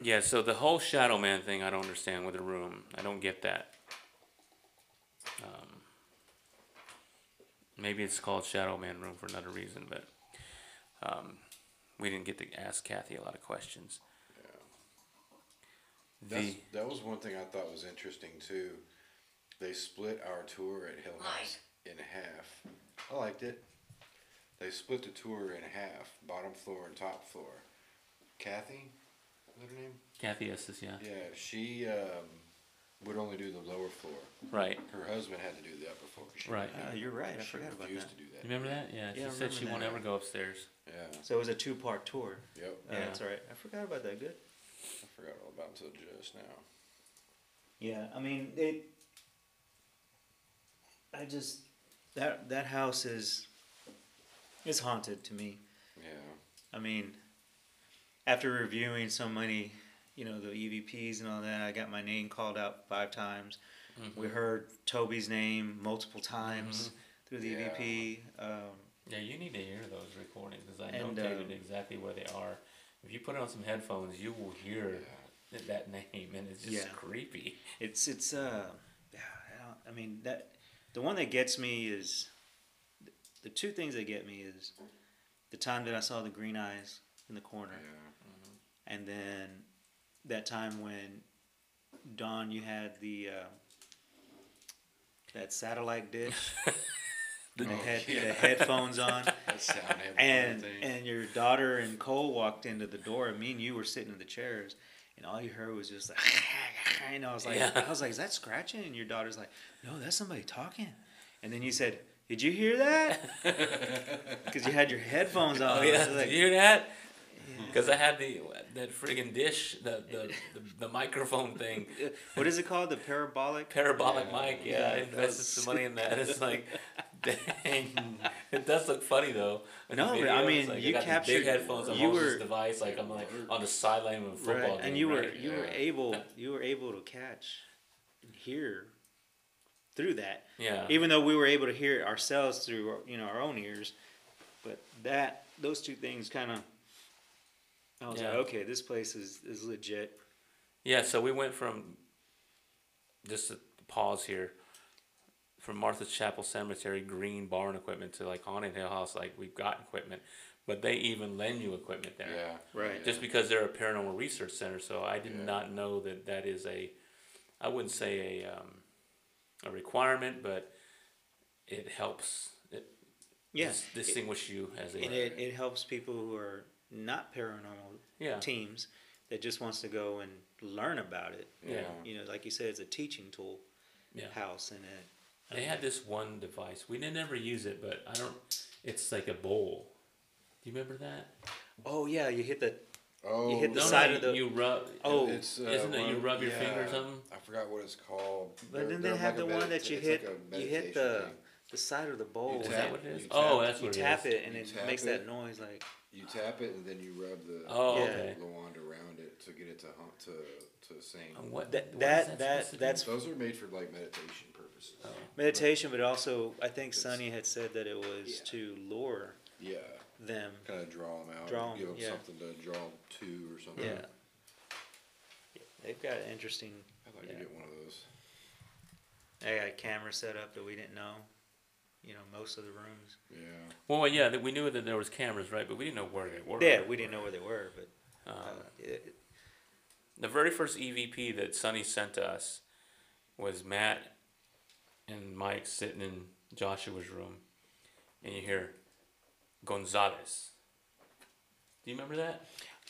Yeah, so the whole Shadow Man thing I don't understand with the room. I don't get that. Maybe it's called Shadow Man room for another reason, but we didn't get to ask Kathy a lot of questions. Yeah. That was one thing I thought was interesting, too. They split our tour at Hill House in half. I liked it. They split the tour in half, bottom floor and top floor. Kathy, what's her name? Kathy Estes, yeah. Yeah, she... would only do the lower floor. Right. Her husband had to do the upper floor. Right. You're right. I forgot about that. She refused to do that. Remember that? Yeah. She said she won't ever go upstairs. Yeah. So it was a two-part tour. Yep. Yeah. That's all right. I forgot about that. Good. I forgot all about it until just now. Yeah. I mean, that house is haunted to me. Yeah. I mean, after reviewing so many... You know, the EVPs and all that. I got my name called out 5 times. Mm-hmm. We heard Toby's name multiple times through the EVP. Yeah, you need to hear those recordings because I know David exactly where they are. If you put on some headphones, you will hear that name, and it's just creepy. I mean, the one that gets me is the two things that get me is the time that I saw the green eyes in the corner. Yeah. And then that time when, Don, you had the that satellite dish. The headphones on. That sound and your daughter and Cole walked into the door. And me and you were sitting in the chairs, and all you heard was just like, and I was like, yeah. I was like, is that scratching? And your daughter's like, no, that's somebody talking. And then you said, did you hear that? Because you had your headphones on. Oh, yeah. I was like, did you hear that? Because I had that friggin' dish, the microphone thing. What is it called? The parabolic? Parabolic mic, yeah. I invested some money in that. It's like, dang. It does look funny, though. No, but I mean, like, you captured... big headphones on this device. Like, I'm like on the sideline of a football game. And you were able to catch and hear through that. Yeah. Even though we were able to hear it ourselves through, our own ears. But those two things kind of... I was like, okay, this place is legit. Yeah, so we went from, just to pause here, from Martha's Chapel Cemetery, green barn equipment, to like Haunted Hill House. Like, we've got equipment, but they even lend you equipment there. Yeah, right. Just because they're a paranormal research center, so I did not know that is I wouldn't say a requirement, but it helps distinguish you as a... And it helps people who are... not paranormal teams that just wants to go and learn about it. Yeah. Like you said, it's a teaching tool house. And they had this one device. We didn't ever use it, but it's like a bowl. Do you remember that? Oh yeah, you hit the side of the you rub. Oh, you rub your finger or something? I forgot what it's called. But then they have the one that you hit like you hit the side of the bowl. Is that what it is? Oh, that's what it is. You tap it and it makes that noise like... You tap it and then you rub the wand around it to get it to haunt to sing. Those are made for like meditation purposes. Oh. Meditation, but also I think Sonny had said that it was to lure them, kind of draw them out, give them something to draw to or something. Yeah, they've got an interesting. I'd like to get one of those. They got a camera set up that we didn't know. Most of the rooms. Yeah. Well, yeah, we knew that there was cameras, right? But we didn't know where they were. Yeah, we didn't know where they were, but... the very first EVP that Sonny sent to us was Matt and Mike sitting in Joshua's room, and you hear Gonzalez. Do you remember that?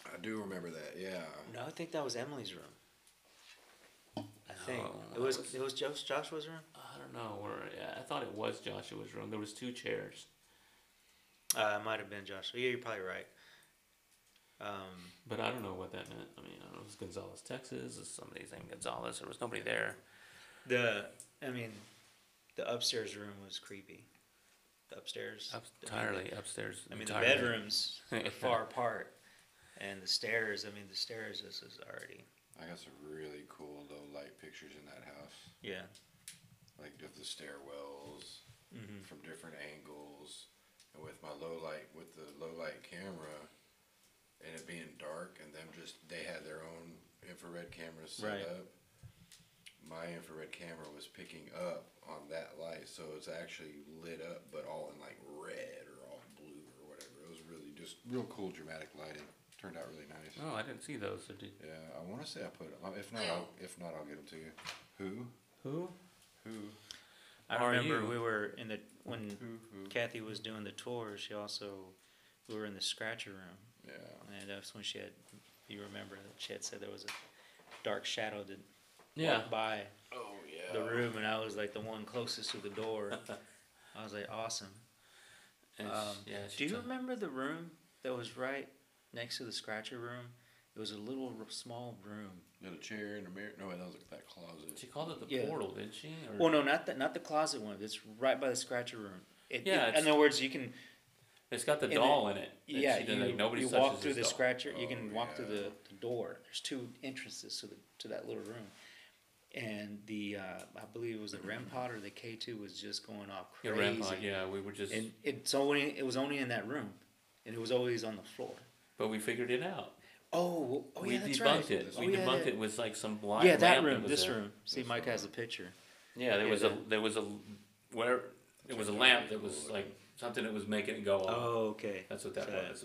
I do remember that, yeah. No, I think that was Emily's room. It was Joshua's room? I don't know. I thought it was Joshua's room. There was two chairs. It might have been Joshua. Yeah, you're probably right. But I don't know what that meant. I mean, I don't know if it was Gonzalez, Texas, or somebody named Gonzalez. There was nobody there. The upstairs room was creepy. The upstairs. Upstairs. I mean, the bedrooms are far apart. And the stairs, this is already... I got some really cool low light pictures in that house. Yeah. Like of the stairwells from different angles, and with the low light camera, and it being dark, and they had their own infrared cameras set up. My infrared camera was picking up on that light, so it's actually lit up, but all in like red or all blue or whatever. It was really just real cool dramatic lighting. Turned out really nice. Oh, I didn't see those. Did you? Yeah, I want to say I put them. If not, I'll give them to you. Who? I remember you? We were in the Kathy was doing the tour. We were in the scratcher room. Yeah. And that's when you remember that she had said there was a dark shadow that walked by the room, and I was like the one closest to the door. I was like, awesome. Do you remember the room that was right next to the scratcher room? It was a little small room. You had a chair and a mirror. No, that was like that closet. She called it the portal, didn't she? Or... Well, no, not the closet one. It's right by the scratcher room. In other words, you can... It's got the doll in it. Yeah, you walk through the scratcher. You can walk through the door. There's two entrances to that little room. And I believe it was the REM pod or the K2 was just going off crazy. Yeah, REM pod, yeah. We were just... And it was only in that room. And it was always on the floor. But we figured it out. That's right. We debunked it. It was like some blind. Yeah, that room. This room. See, Mike has a picture. Yeah, there was a lamp that was like something that was making it go off. Oh, okay. That's what that was.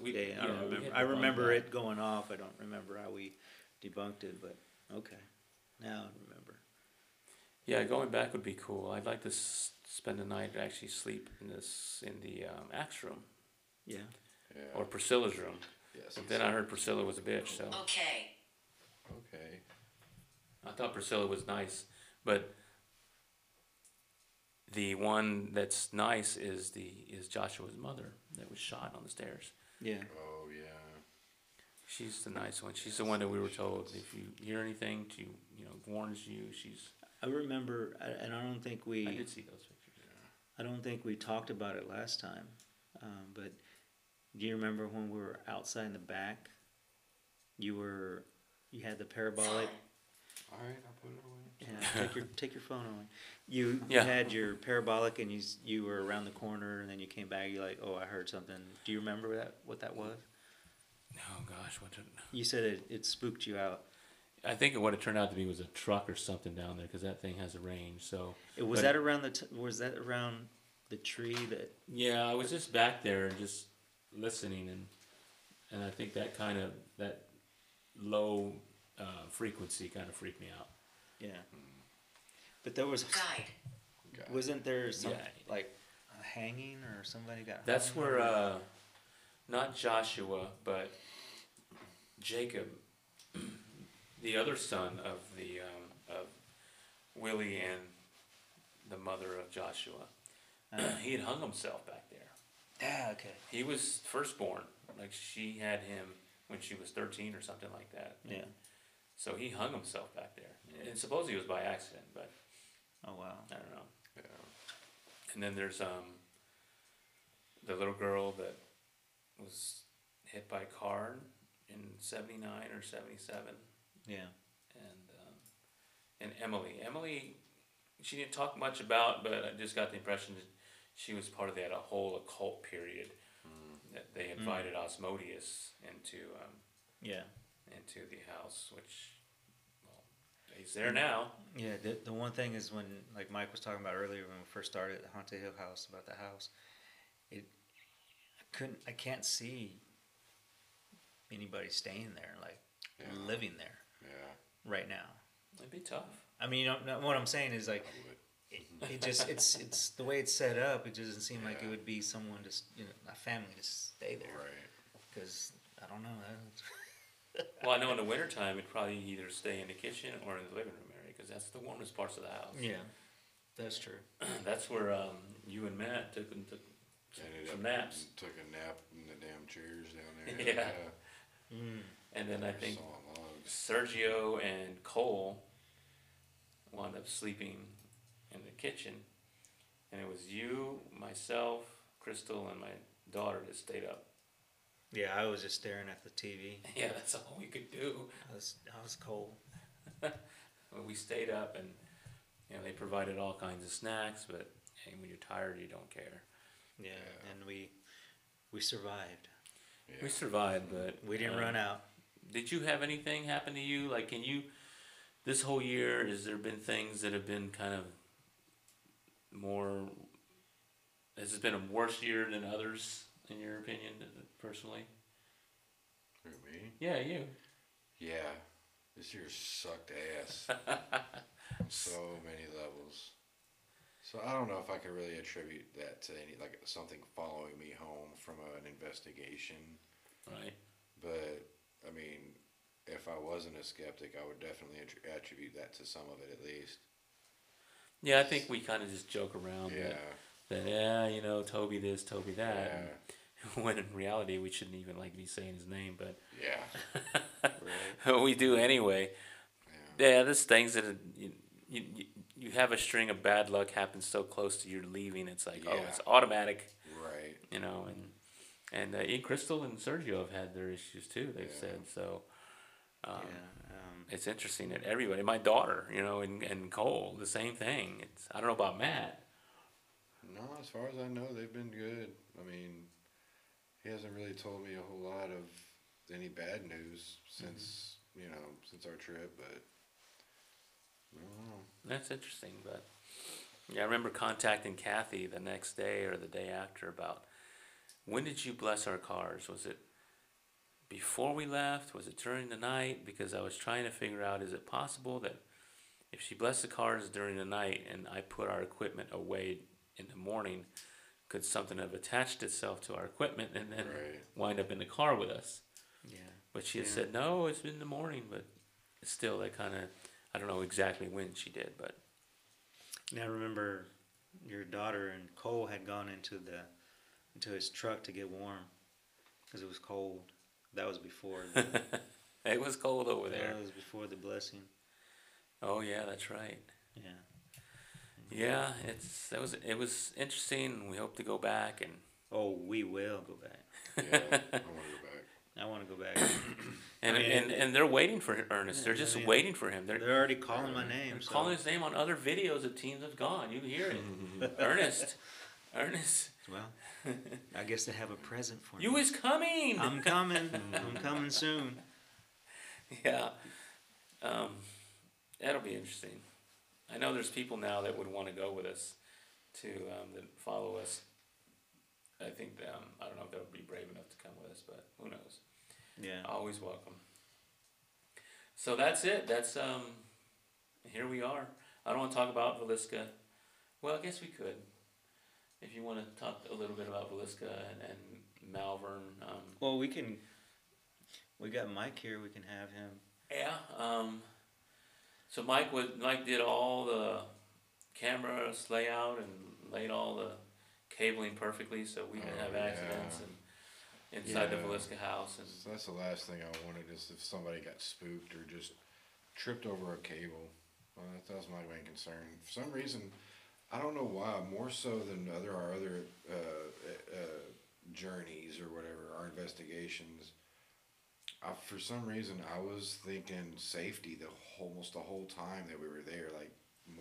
I remember it going off. I don't remember how we debunked it, but okay. Now I remember. Yeah, going back would be cool. I'd like to spend the night and actually sleep in the Axe room. Yeah. Yeah. Or Priscilla's room. Yes. But then I heard Priscilla was a bitch, so. Okay. Okay. I thought Priscilla was nice, but the one that's nice is Joshua's mother that was shot on the stairs. Yeah. Oh yeah. She's the nice one. She's the one that we were told if you hear anything, she warns you. I remember, and I don't think I did see those pictures. Yeah. I don't think we talked about it last time, but do you remember when we were outside in the back? You had the parabolic. All right, I'll put it away. Yeah, take your phone away. You had your parabolic and you were around the corner and then you came back. You're like, oh, I heard something. Do you remember what that was? Oh gosh, what did you said it spooked you out? I think what it turned out to be was a truck or something down there because that thing has a range. So was that around the tree that? Yeah, I was just back there and just listening and I think that kind of that low frequency kind of freaked me out. Yeah. But there was wasn't there something like a hanging or somebody got hung? That's where not Joshua but Jacob, the other son of the of Willie and the mother of Joshua, he had hung himself back there. Ah, okay. He was firstborn. Like she had him when she was 13 or something like that. Yeah. So he hung himself back there. Yeah. And supposedly it was by accident, but... Oh, wow. I don't know. Yeah. And then there's the little girl that was hit by a car in 79 or 77. Yeah. And Emily. Emily, she didn't talk much about, but I just got the impression that she was part of that whole occult period that they invited Asmodeus into... into the house, which he's there now. Yeah, the one thing is when, like Mike was talking about earlier when we first started at Haunted Hill House about the house, I can't see anybody staying there, like living there. Yeah. Right now. It'd be tough. I mean, what I'm saying is like it just it's the way it's set up. It doesn't seem like it would be someone just a family to stay there. Right. Because I don't know. Well, I know in the wintertime, it'd probably either stay in the kitchen or in the living room area because that's the warmest parts of the house. Yeah, that's true. That's where you and Matt took a nap in the damn chairs down there. Yeah. And then I think Sergio and Cole wound up sleeping in the kitchen. And it was you, myself, Crystal, and my daughter that stayed up. Yeah, I was just staring at the TV. Yeah, that's all we could do. I was cold. Well, we stayed up, and they provided all kinds of snacks. But hey, when you're tired, you don't care. Yeah, and we survived. Yeah. We survived, but we didn't run out. Did you have anything happen to you? Like, can you? This whole year, has there been things that have been kind of more? Has it been a worse year than others? In your opinion, personally? For me? Yeah, you. Yeah. This year sucked ass. So many levels. So I don't know if I can really attribute that to something following me home from an investigation. Right. But, I mean, if I wasn't a skeptic, I would definitely attribute that to some of it at least. Yeah, I think we kind of just joke around. Yeah. Toby this, Toby that. Yeah. When in reality, we shouldn't even be saying his name, but we do anyway. Yeah, there's things that you have a string of bad luck happen so close to your leaving. It's like it's automatic, right? And Crystal and Sergio have had their issues too. They've said so. It's interesting that everybody, my daughter, and Cole, the same thing. I don't know about Matt. No, as far as I know, they've been good. I mean, he hasn't really told me a whole lot of any bad news since since our trip. But I don't know. That's interesting. But Yeah, I remember contacting Kathy the next day or the day after about, when did you bless our cars? Was it before we left? Was it during the night? Because I was trying to figure out, is it possible that if she blessed the cars during the night and I put our equipment away in the morning, could something have attached itself to our equipment and then wind up in the car with us? Yeah. But she had said, no, it's been in the morning, but still that kind of, I don't know exactly when she did, but. Now I remember your daughter and Cole had gone into his truck to get warm because it was cold. That was before. It was cold over there. It was before the blessing. Oh yeah, that's right. Yeah. Yeah, it's it was interesting. We hope to go back and. Oh, we will go back. Yeah, I want to go back. And, I mean, and they're waiting for Ernest. They're just waiting for him. They're already calling my name. They're calling his name on other videos of teams have gone. You can hear it. Ernest. Well, I guess they have a present for me. You is coming. I'm coming. I'm coming soon. Yeah, that'll be interesting. I know there's people now that would want to go with us, to that follow us. I think I don't know if they'll be brave enough to come with us, but who knows? Yeah, always welcome. So that's it. That's here we are. I don't want to talk about Villisca. Well, I guess we could. If you want to talk a little bit about Villisca and Malvern. Well, we can. We got Mike here. We can have him. Yeah. So Mike did all the cameras layout and laid all the cabling perfectly, so we didn't have accidents and inside the Villisca house. And so that's the last thing I wanted, is if somebody got spooked or just tripped over a cable. Well, that was my main concern. For some reason, I don't know why, more so than our other journeys or whatever, our investigations. For some reason, I was thinking safety almost the whole time that we were there, like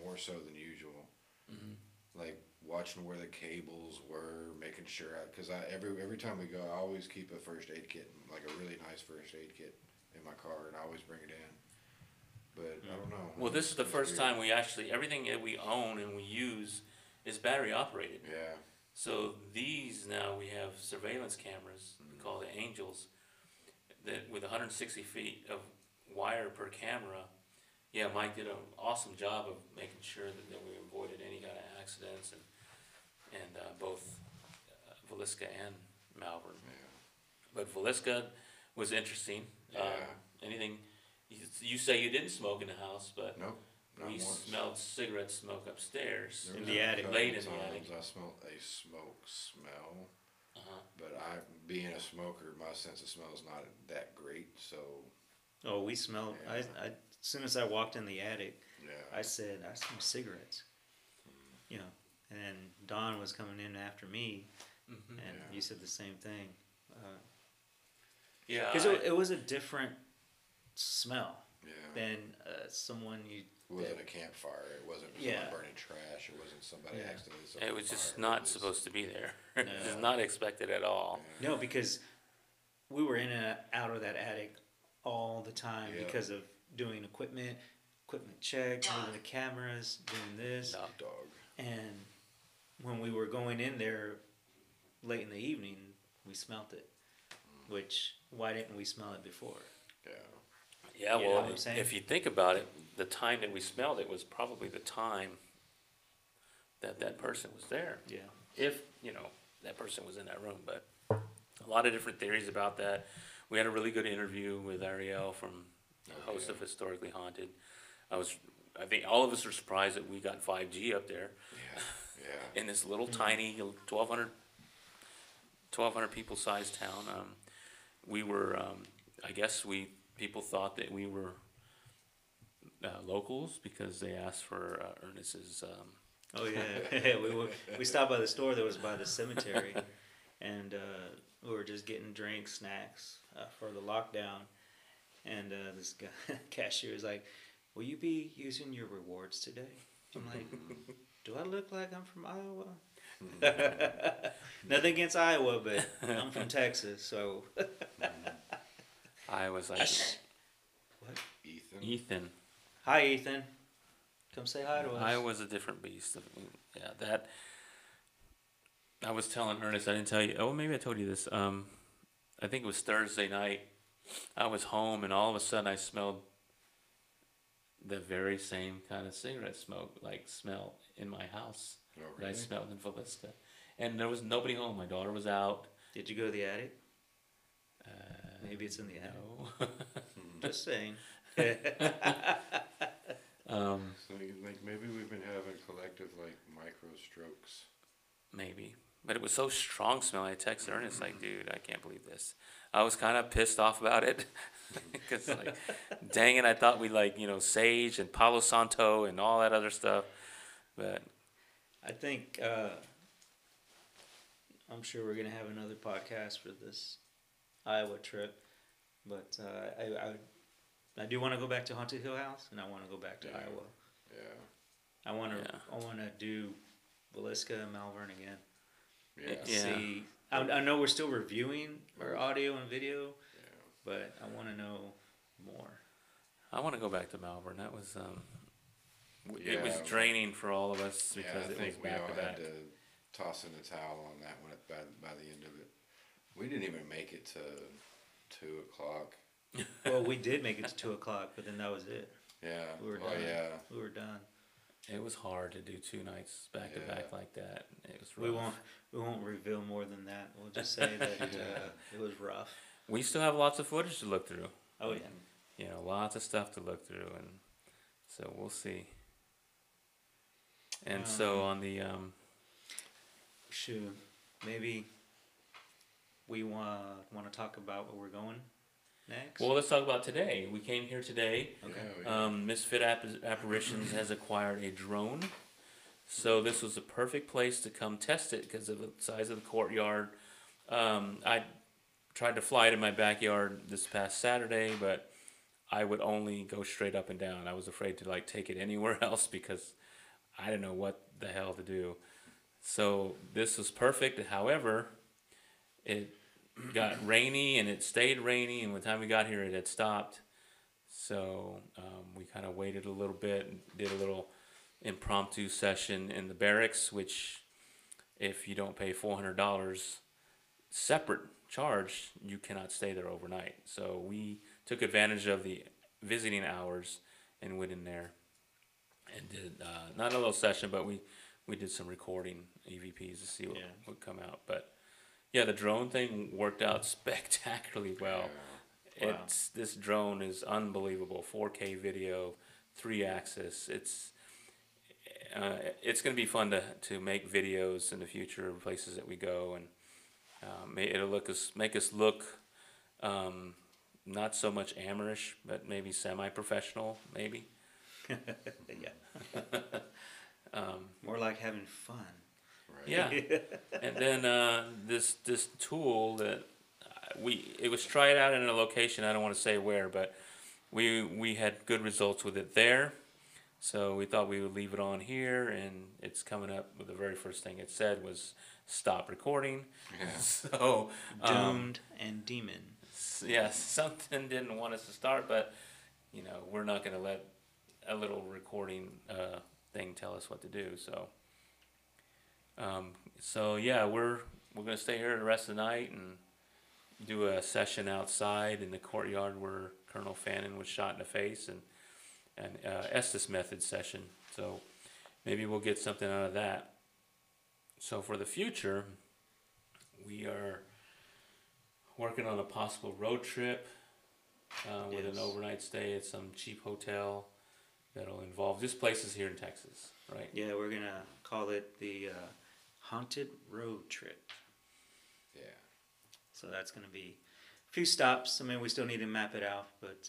more so than usual. Mm-hmm. Like watching where the cables were, making sure, because every time we go, I always keep a first aid kit, like a really nice first aid kit in my car, and I always bring it in. But I don't know. Well, this is the first time we actually, everything that we own and we use is battery operated. Yeah. So these now we have surveillance cameras, mm-hmm. we call the Angels. That with 160 feet of wire per camera, yeah, Mike did an awesome job of making sure that we avoided any kind of accidents and both Villisca and Malvern. Yeah. But Villisca was interesting. Yeah. Anything, you say you didn't smoke in the house, but nope, we smelled cigarette smoke upstairs. In the attic. Late in the attic. I smelled a smoke smell. Uh-huh. But being a smoker, my sense of smell is not that great. So, we smelled. Yeah. I as soon as I walked in the attic, I said, I smell cigarettes. Mm-hmm. You know, and then Don was coming in after me, mm-hmm. and you said the same thing. Because it was a different smell than someone you. It wasn't a campfire. It wasn't someone burning trash. It wasn't somebody accidentally. It was just not supposed to be there. No. It was not expected at all. Yeah. No, because we were in and out of that attic all the time because of doing equipment check, moving the cameras, doing this. Not dog. And when we were going in there late in the evening, we smelt it. Mm. Which, why didn't we smell it before? Yeah. Yeah, well, if you think about it, the time that we smelled it was probably the time that that person was there. Yeah. If, that person was in that room. But a lot of different theories about that. We had a really good interview with Ariel from the host of Historically Haunted. I think all of us are surprised that we got 5G up there. Yeah, yeah. In this little tiny 1,200 people-sized town. We were, I guess people thought that we were locals because they asked for Ernest's. Oh yeah, we stopped by the store that was by the cemetery, and we were just getting drinks, snacks for the lockdown, and this guy cashier was like, "Will you be using your rewards today?" I'm like, "Do I look like I'm from Iowa?" Nothing against Iowa, but I'm from Texas, so. I was like, what? Ethan. Hi, Ethan. Come say hi to us. I was a different beast. Yeah, that. I was telling Ernest, I didn't tell you. Oh, maybe I told you this. I think it was Thursday night. I was home, and all of a sudden I smelled the very same kind of cigarette smoke, like smell in my house. Oh, really? That I smelled in Villisca. And there was nobody home. My daughter was out. Did you go to the attic? Maybe it's in the attic. No. Just saying. So like maybe we've been having collective like micro strokes. Maybe. But it was so strong smelling. I texted Ernest like, dude, I can't believe this. I was kind of pissed off about it. Because like, dang it, I thought we like, you know, sage and Palo Santo and all that other stuff. But I think I'm sure we're going to have another podcast for this Iowa trip. But I do want to go back to Haunted Hill House, and I want to go back to Iowa. Yeah. I want to do Villisca and Malvern again. Yeah. See, I know we're still reviewing our audio and video, but I want to know more. I want to go back to Malvern. That was it was draining for all of us because I think we all had to toss in the towel on that one by the end of it. We didn't even make it to 2:00. Well, we did make it to 2:00, but then that was it. Yeah. We were done. Yeah. We were done. It was hard to do two nights back to back like that. It was rough. We won't reveal more than that. We'll just say that it was rough. We still have lots of footage to look through. Oh yeah. You know, lots of stuff to look through, and so we'll see. And so on the shoot, maybe we want to talk about where we're going. Next. Well, let's talk about today. We came here today. Okay. Misfit Apparitions has acquired a drone. So this was the perfect place to come test it because of the size of the courtyard. I tried to fly it in my backyard this past Saturday, but I would only go straight up and down. I was afraid to like take it anywhere else because I didn't know what the hell to do. So this was perfect. However, it got rainy, and it stayed rainy, and by the time we got here it had stopped, so we kind of waited a little bit and did a little impromptu session in the barracks, which if you don't pay $400 separate charge, you cannot stay there overnight. So we took advantage of the visiting hours and went in there and did not a little session, but we did some recording EVPs to see what would come out. But yeah, the drone thing worked out spectacularly well. Yeah. Wow. This drone is unbelievable. 4K video, 3-axis. It's going to be fun to make videos in the future of places that we go, and it'll make us look not so much amateurish, but maybe semi-professional, maybe. Yeah. More like having fun. Right. Yeah, and then this tool that it was tried out in a location. I don't want to say where, but we had good results with it there, so we thought we would leave it on here. And it's coming up with the very first thing it said was stop recording. Yeah. So doomed and demon. Yeah, something didn't want us to start, but you know we're not going to let a little recording thing tell us what to do. So. So yeah, we're gonna stay here the rest of the night and do a session outside in the courtyard where Colonel Fannin was shot in the face, and Estes method session. So maybe we'll get something out of that. So for the future, we are working on a possible road trip with an overnight stay at some cheap hotel that'll involve just places here in Texas, right? Yeah, we're gonna call it the Haunted Road Trip. Yeah. So that's going to be a few stops. I mean, we still need to map it out, but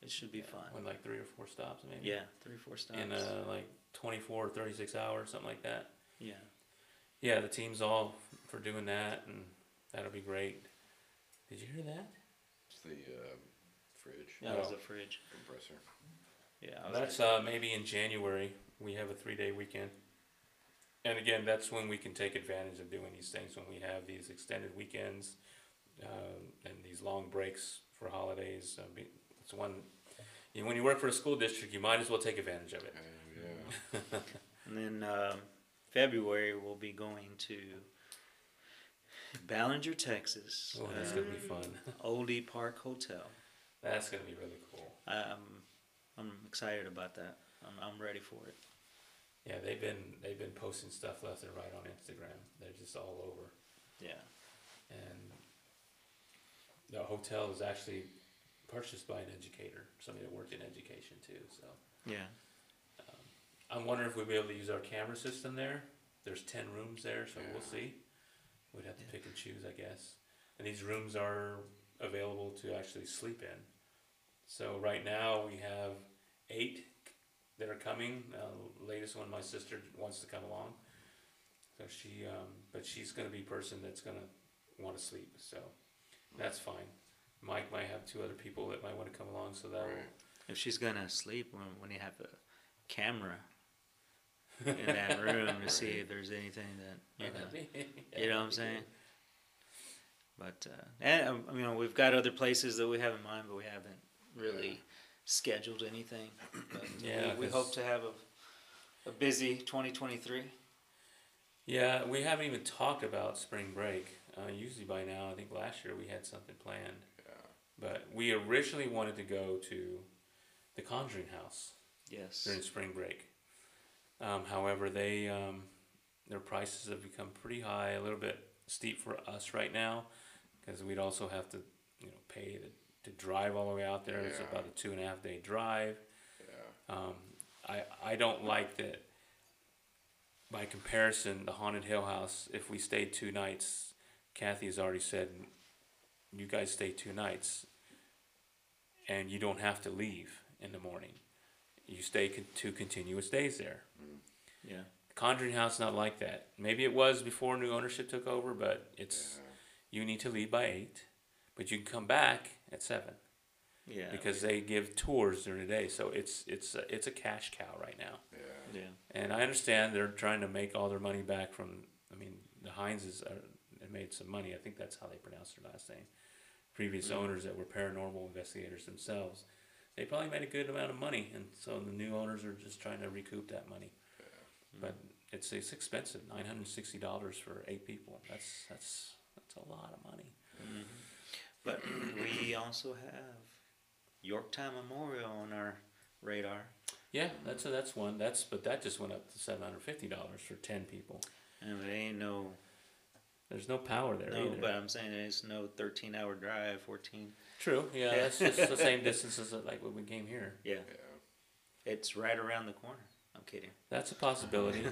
it should be fun. With like 3 or 4 stops, maybe? Yeah, 3 or 4 stops. In like 24 or 36 hours, something like that. Yeah. Yeah, the team's all for doing that, and that'll be great. Did you hear that? It's the fridge. Yeah, it was the fridge. Compressor. Yeah. That's maybe in January. We have a 3-day weekend. And again, that's when we can take advantage of doing these things, when we have these extended weekends and these long breaks for holidays. It's one. You know, when you work for a school district, you might as well take advantage of it. Yeah. And then February we'll be going to Ballinger, Texas. Oh, that's gonna be fun. Oldie Park Hotel. That's gonna be really cool. I'm excited about that. I'm ready for it. Yeah, they've been posting stuff left and right on Instagram. They're just all over. Yeah. And the hotel is actually purchased by an educator, somebody that worked in education too. So yeah. I'm wondering if we'll be able to use our camera system there. There's 10 rooms there, so we'll see. We'd have to pick and choose, I guess. And these rooms are available to actually sleep in. So right now we have 8 that are coming. The latest one, my sister wants to come along. So she, but she's going to be a person that's going to want to sleep. So that's fine. Mike might have 2 other people that might want to come along. So that will. If she's going to sleep, when you have a camera in that room to see if there's anything that, you know, you know what I'm saying? But, and, you know, we've got other places that we have in mind, but we haven't really scheduled anything. But we hope to have a busy 2023. Yeah, we haven't even talked about spring break. Usually by now, I think last year we had something planned. Yeah. But we originally wanted to go to the Conjuring House. Yes. During spring break. However, they their prices have become pretty high, a little bit steep for us right now, because we'd also have to, you know, pay to drive all the way out there. Yeah. It's about a 2.5-day drive. Yeah. I don't like that. By comparison, the Haunted Hill House, if we stayed 2 nights, Kathy has already said, you guys stay 2 nights, and you don't have to leave in the morning. You stay 2 continuous days there. Yeah. Conjuring House not like that. Maybe it was before new ownership took over, but it's you need to leave by 8, but you can come back at 7. Yeah. Because they give tours during the day, so it's a cash cow right now. Yeah. Yeah. And I understand they're trying to make all their money back from. I mean, the Heinzes made some money. I think that's how they pronounce their last name. Previous owners that were paranormal investigators themselves. They probably made a good amount of money, and so the new owners are just trying to recoup that money. Yeah. But it's expensive, $960 for 8 people. That's a lot of money. Mm-hmm. But we also have Yorktown Memorial on our radar. Yeah, that's one. But that just went up to $750 for 10 people. And there ain't no. There's no power there either. No, but I'm saying there's no 13-hour drive, 14. True, yeah, that's just the same distance as like when we came here. Yeah. It's right around the corner. I'm kidding. That's a possibility.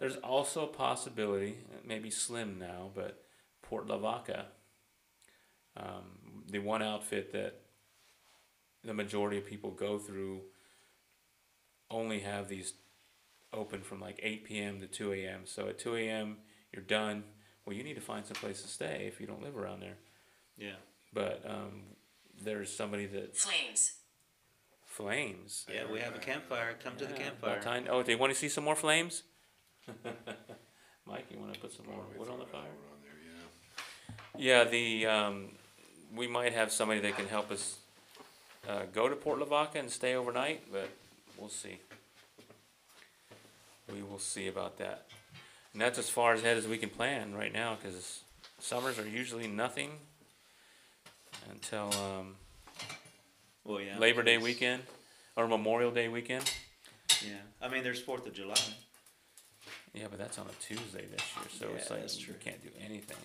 There's also a possibility, it may be slim now, but Port Lavaca, the one outfit that the majority of people go through, only have these open from like 8 p.m. to 2 a.m. So at 2 a.m., you're done. Well, you need to find some place to stay if you don't live around there. Yeah. But there's somebody that... Flames. Yeah, we have a campfire. Come to the campfire. Oh, they want to see some more flames? Mike, you want to put some more wood on the fire? On there, yeah, the we might have somebody that can help us go to Port Lavaca and stay overnight, but we'll see. We will see about that. And that's as far ahead as we can plan right now, because summers are usually nothing until Labor Day weekend or Memorial Day weekend. Yeah, I mean, there's 4th of July. Yeah, but that's on a Tuesday this year, so it's like you can't do anything.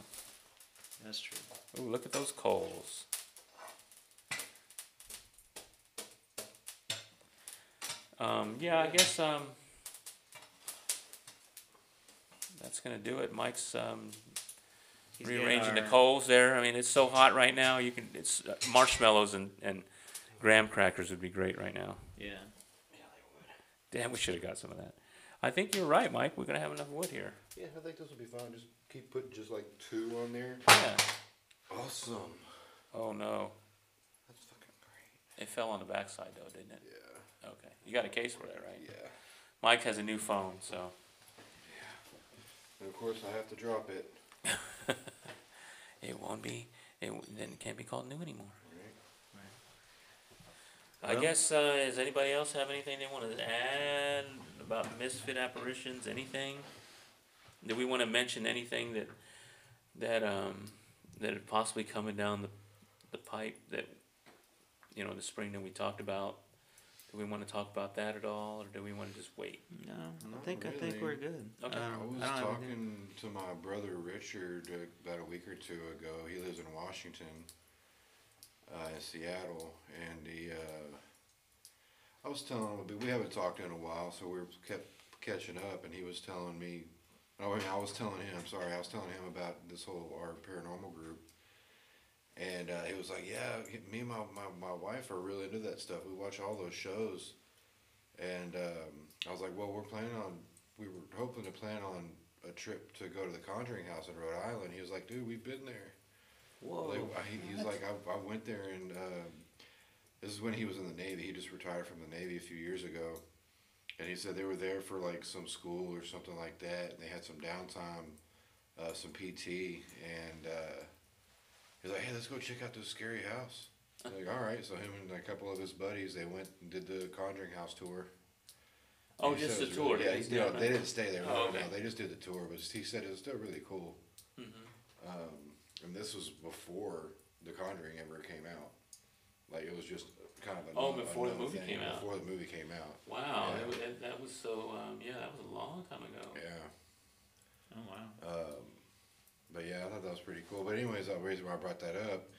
That's true. Ooh, look at those coals. Yeah, I guess... that's going to do it. Mike's rearranging the coals there. I mean, it's so hot right now. You can marshmallows and graham crackers would be great right now. Yeah. Yeah, they would. Damn, we should have got some of that. I think you're right, Mike. We're going to have enough wood here. Yeah, I think this will be fine. Just keep putting just like 2 on there. Yeah. Awesome. Oh, no. That's fucking great. It fell on the backside, though, didn't it? Yeah. Okay. You got a case for that, right? Yeah. Mike has a new phone, so... And of course, I have to drop it. It won't be. Then it can't be called new anymore. Right. I guess, does anybody else have anything they want to add about misfit apparitions? Anything? Do we want to mention anything that is possibly coming down the pipe that, you know, the spring that we talked about? Do we want to talk about that at all, or do we want to just wait? No, I think we're good. Okay. I was talking to my brother Richard about a week or two ago. He lives in Washington, in Seattle, and he. I was telling him, we haven't talked in a while, so we kept catching up, and he was telling me. I was telling him about this whole our paranormal group. And he was like, yeah, me and my wife are really into that stuff. We watch all those shows. And I was like, well, we were hoping to plan on a trip to go to the Conjuring House in Rhode Island. He was like, dude, we've been there. Whoa. Like, he's like, I went there, and this is when he was in the Navy. He just retired from the Navy a few years ago. And he said they were there for, like, some school or something like that. And they had some downtime, some PT, and... he's like, hey, let's go check out this scary house. I'm like, all right. So him and a couple of his buddies, they went and did the Conjuring House tour. Oh, just the tour? Really, yeah, they didn't stay there. Oh, okay. No, they just did the tour. But he said it was still really cool. Mm-hmm. And this was before The Conjuring ever came out. Like, it was just kind of a... Oh, before the movie came out. Before the movie came out. Wow. Yeah. That was so... yeah, that was a long time ago. Yeah. Oh, wow. But yeah, I thought that was pretty cool. But anyways, the reason why I brought that up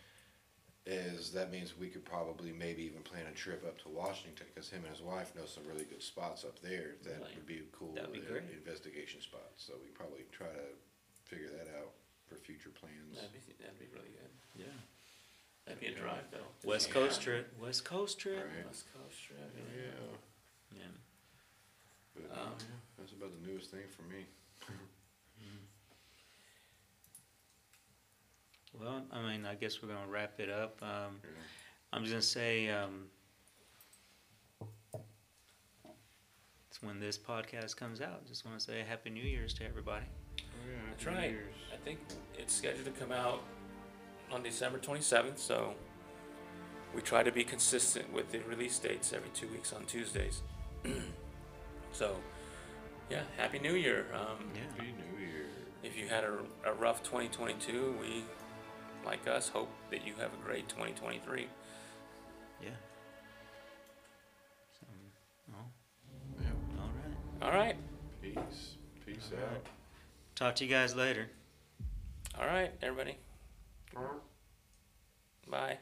is that means we could probably maybe even plan a trip up to Washington, because him and his wife know some really good spots up there that would be cool. That'd be great. Investigation spots. So we probably try to figure that out for future plans. That'd be really good. Yeah. That'd be a drive, though. West Coast trip. Right. West Coast trip. Yeah. Yeah. But that's about the newest thing for me. Well, I mean, I guess we're going to wrap it up. I'm just going to say, it's when this podcast comes out. Just want to say Happy New Year's to everybody. Oh, yeah, that's right. I think it's scheduled to come out on December 27th, so we try to be consistent with the release dates every 2 weeks on Tuesdays. So, yeah, Happy New Year. Happy New Year. If you had a rough 2022, we, like us, hope that you have a great 2023. Yeah. Yeah. All right. Peace. Peace out. Right. Talk to you guys later. All right, everybody. Bye.